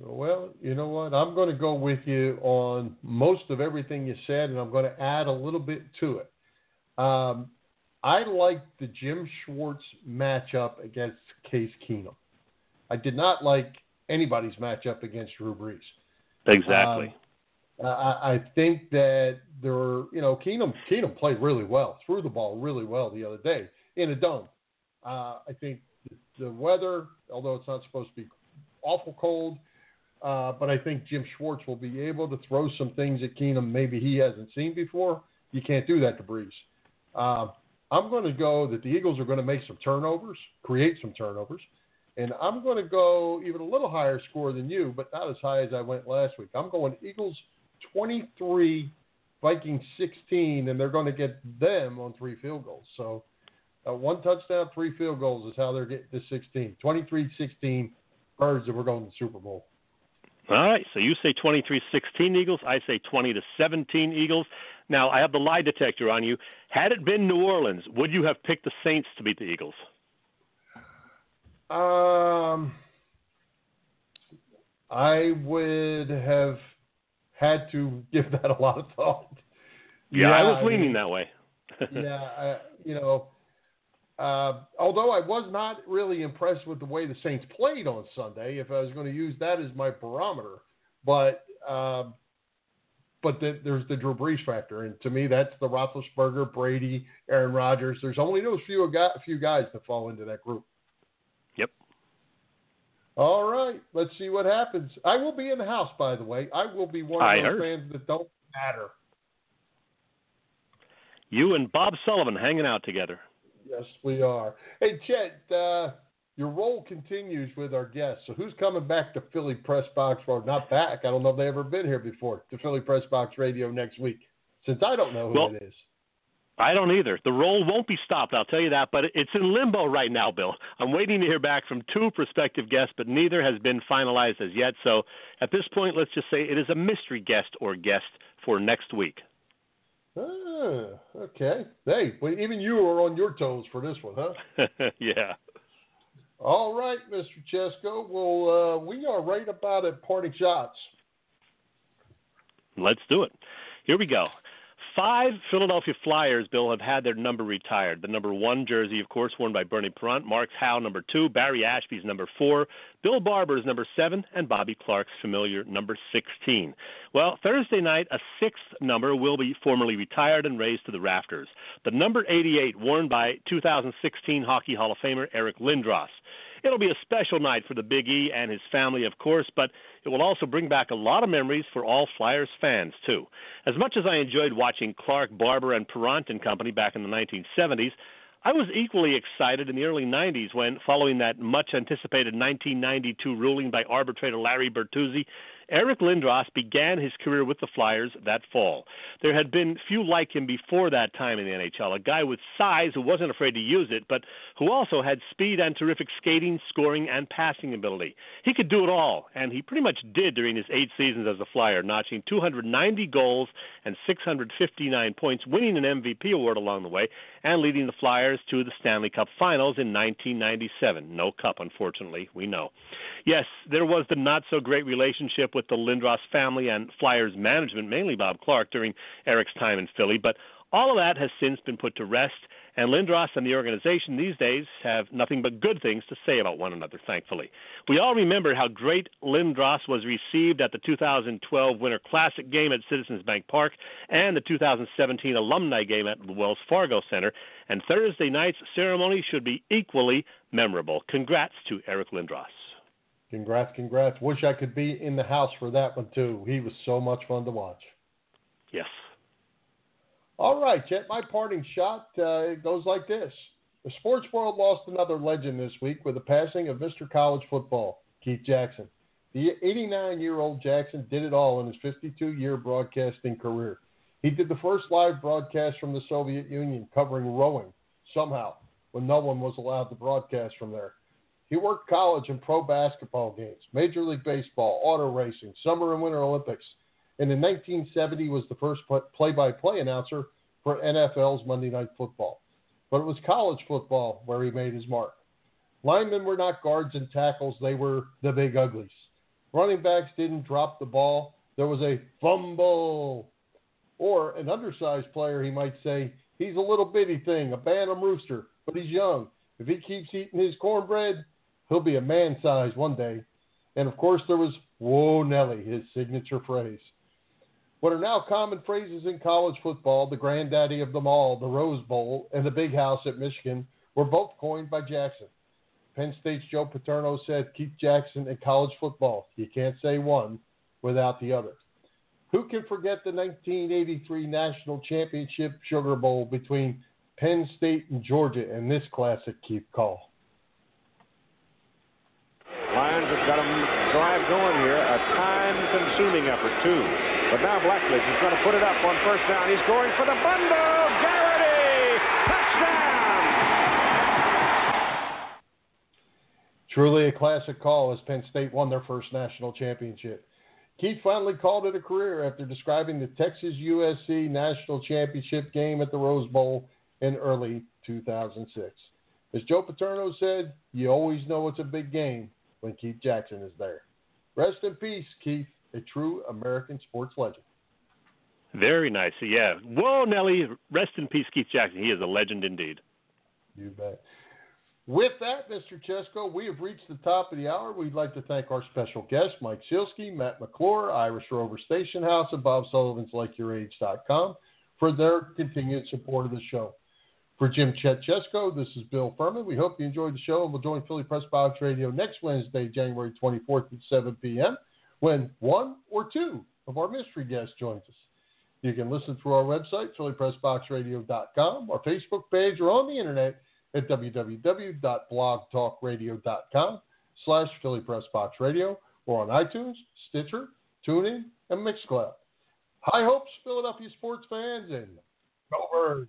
Well, you know what? I'm going to go with you on most of everything you said, and I'm going to add a little bit to it. Um, I liked the Jim Schwartz matchup against Case Keenum. I did not like anybody's matchup against Drew Brees. Exactly. Um, I, I think that there were, you know, Keenum, Keenum played really well, threw the ball really well the other day in a dome. Uh, I think the weather, although it's not supposed to be awful cold, Uh, but I think Jim Schwartz will be able to throw some things at Keenum maybe he hasn't seen before. You can't do that to Brees. Uh, I'm going to go that the Eagles are going to make some turnovers, create some turnovers, and I'm going to go even a little higher score than you, but not as high as I went last week. I'm going Eagles twenty-three, Vikings sixteen, and they're going to get them on three field goals. So uh, one touchdown, three field goals is how they're getting to sixteen. twenty-three sixteen, Birds, and we're going to the Super Bowl. All right, so you say twenty-three sixteen Eagles. I say twenty to seventeen Eagles. Now, I have the lie detector on you. Had it been New Orleans, would you have picked the Saints to beat the Eagles? Um, I would have had to give that a lot of thought. Yeah, yeah I was leaning I mean, that way. yeah, I, you know, Uh, although I was not really impressed with the way the Saints played on Sunday, if I was going to use that as my barometer, but uh, but the, there's the Drew Brees factor, and to me, that's the Roethlisberger, Brady, Aaron Rodgers. There's only those few guys, few guys that fall into that group. Yep. All right, let's see what happens. I will be in the house, by the way. I will be one of those fans that don't matter. You and Bob Sullivan hanging out together. Yes, we are. Hey, Chet, uh, your role continues with our guests. So who's coming back to Philly Press Box Radio? Not back. I don't know if they've ever been here before, to Philly Press Box Radio next week, since I don't know who well, it is. I don't either. The role won't be stopped, I'll tell you that, but it's in limbo right now, Bill. I'm waiting to hear back from two prospective guests, but neither has been finalized as yet. So at this point, let's just say it is a mystery guest or guest for next week. Oh, okay. Hey, well, even you are on your toes for this one, huh? Yeah. All right, Mister Chesko. Well, uh, we are right about at parting shots. Let's do it. Here we go. Five Philadelphia Flyers, Bill, have had their number retired. The number one jersey, of course, worn by Bernie Parent, Mark Howe, number two, Barry Ashby's number four, Bill Barber's number seven, and Bobby Clark's familiar number sixteen. Well, Thursday night, a sixth number will be formally retired and raised to the rafters. The number eighty-eight worn by two thousand sixteen Hockey Hall of Famer Eric Lindros. It'll be a special night for the Big E and his family, of course, but it will also bring back a lot of memories for all Flyers fans, too. As much as I enjoyed watching Clark, Barber, and Perrant and company back in the nineteen seventies, I was equally excited in the early nineties when, following that much-anticipated nineteen ninety-two ruling by arbitrator Larry Bertuzzi, Eric Lindros began his career with the Flyers that fall. There had been few like him before that time in the N H L, a guy with size who wasn't afraid to use it, but who also had speed and terrific skating, scoring, and passing ability. He could do it all, and he pretty much did during his eight seasons as a Flyer, notching two hundred ninety goals and six hundred fifty-nine points, winning an M V P award along the way, and leading the Flyers to the Stanley Cup Finals in nineteen ninety-seven. No cup, unfortunately, we know. Yes, there was the not-so-great relationship with with the Lindros family and Flyers management, mainly Bob Clark, during Eric's time in Philly. But all of that has since been put to rest, and Lindros and the organization these days have nothing but good things to say about one another, thankfully. We all remember how great Lindros was received at the two thousand twelve Winter Classic game at Citizens Bank Park and the two thousand seventeen Alumni game at the Wells Fargo Center, and Thursday night's ceremony should be equally memorable. Congrats to Eric Lindros. Congrats, congrats. Wish I could be in the house for that one, too. He was so much fun to watch. Yes. All right, Chet, my parting shot uh, goes like this. The sports world lost another legend this week with the passing of Mister College Football, Keith Jackson. The eighty-nine-year-old Jackson did it all in his fifty-two-year broadcasting career. He did the first live broadcast from the Soviet Union covering rowing, somehow, when no one was allowed to broadcast from there. He worked college and pro basketball games, Major League Baseball, auto racing, Summer and Winter Olympics, and in nineteen seventy he was the first play-by-play announcer for N F L's Monday Night Football. But it was college football where he made his mark. Linemen were not guards and tackles, they were the big uglies. Running backs didn't drop the ball, there was a fumble. Or an undersized player, he might say, he's a little bitty thing, a bantam rooster, but he's young. If he keeps eating his cornbread, he'll be a man-sized one day. And, of course, there was, whoa, Nelly, his signature phrase. What are now common phrases in college football, the granddaddy of them all, the Rose Bowl, and the Big House at Michigan, were both coined by Jackson. Penn State's Joe Paterno said, keep Jackson in college football. You can't say one without the other. Who can forget the nineteen eighty-three National Championship Sugar Bowl between Penn State and Georgia in this classic keep call? Lions have got a drive going here, a time-consuming effort, too. But now Blackledge is going to put it up on first down. He's going for the bundle. Garrity! Touchdown! Truly a classic call as Penn State won their first national championship. Keith finally called it a career after describing the Texas U S C National Championship game at the Rose Bowl in early two thousand six. As Joe Paterno said, you always know it's a big game when Keith Jackson is there. Rest in peace, Keith, a true American sports legend. Very nice. Yeah. Whoa, Nelly. Rest in peace, Keith Jackson. He is a legend indeed. You bet. With that, Mister Chesko, we have reached the top of the hour. We'd like to thank our special guests, Mike Sielski, Matt McClure, Irish Rover Station House, and Bob Sullivan's like your age dot com for their continued support of the show. For Jim Chet Chesko, this is Bill Furman. We hope you enjoyed the show, and we'll join Philly Press Box Radio next Wednesday, January twenty-fourth at seven p.m., when one or two of our mystery guests joins us. You can listen through our website, philly press box radio dot com, our Facebook page, or on the internet at w w w dot blog talk radio dot com slash philly press box radio, or on iTunes, Stitcher, TuneIn, and Mixcloud. High hopes, Philadelphia sports fans, and go Birds!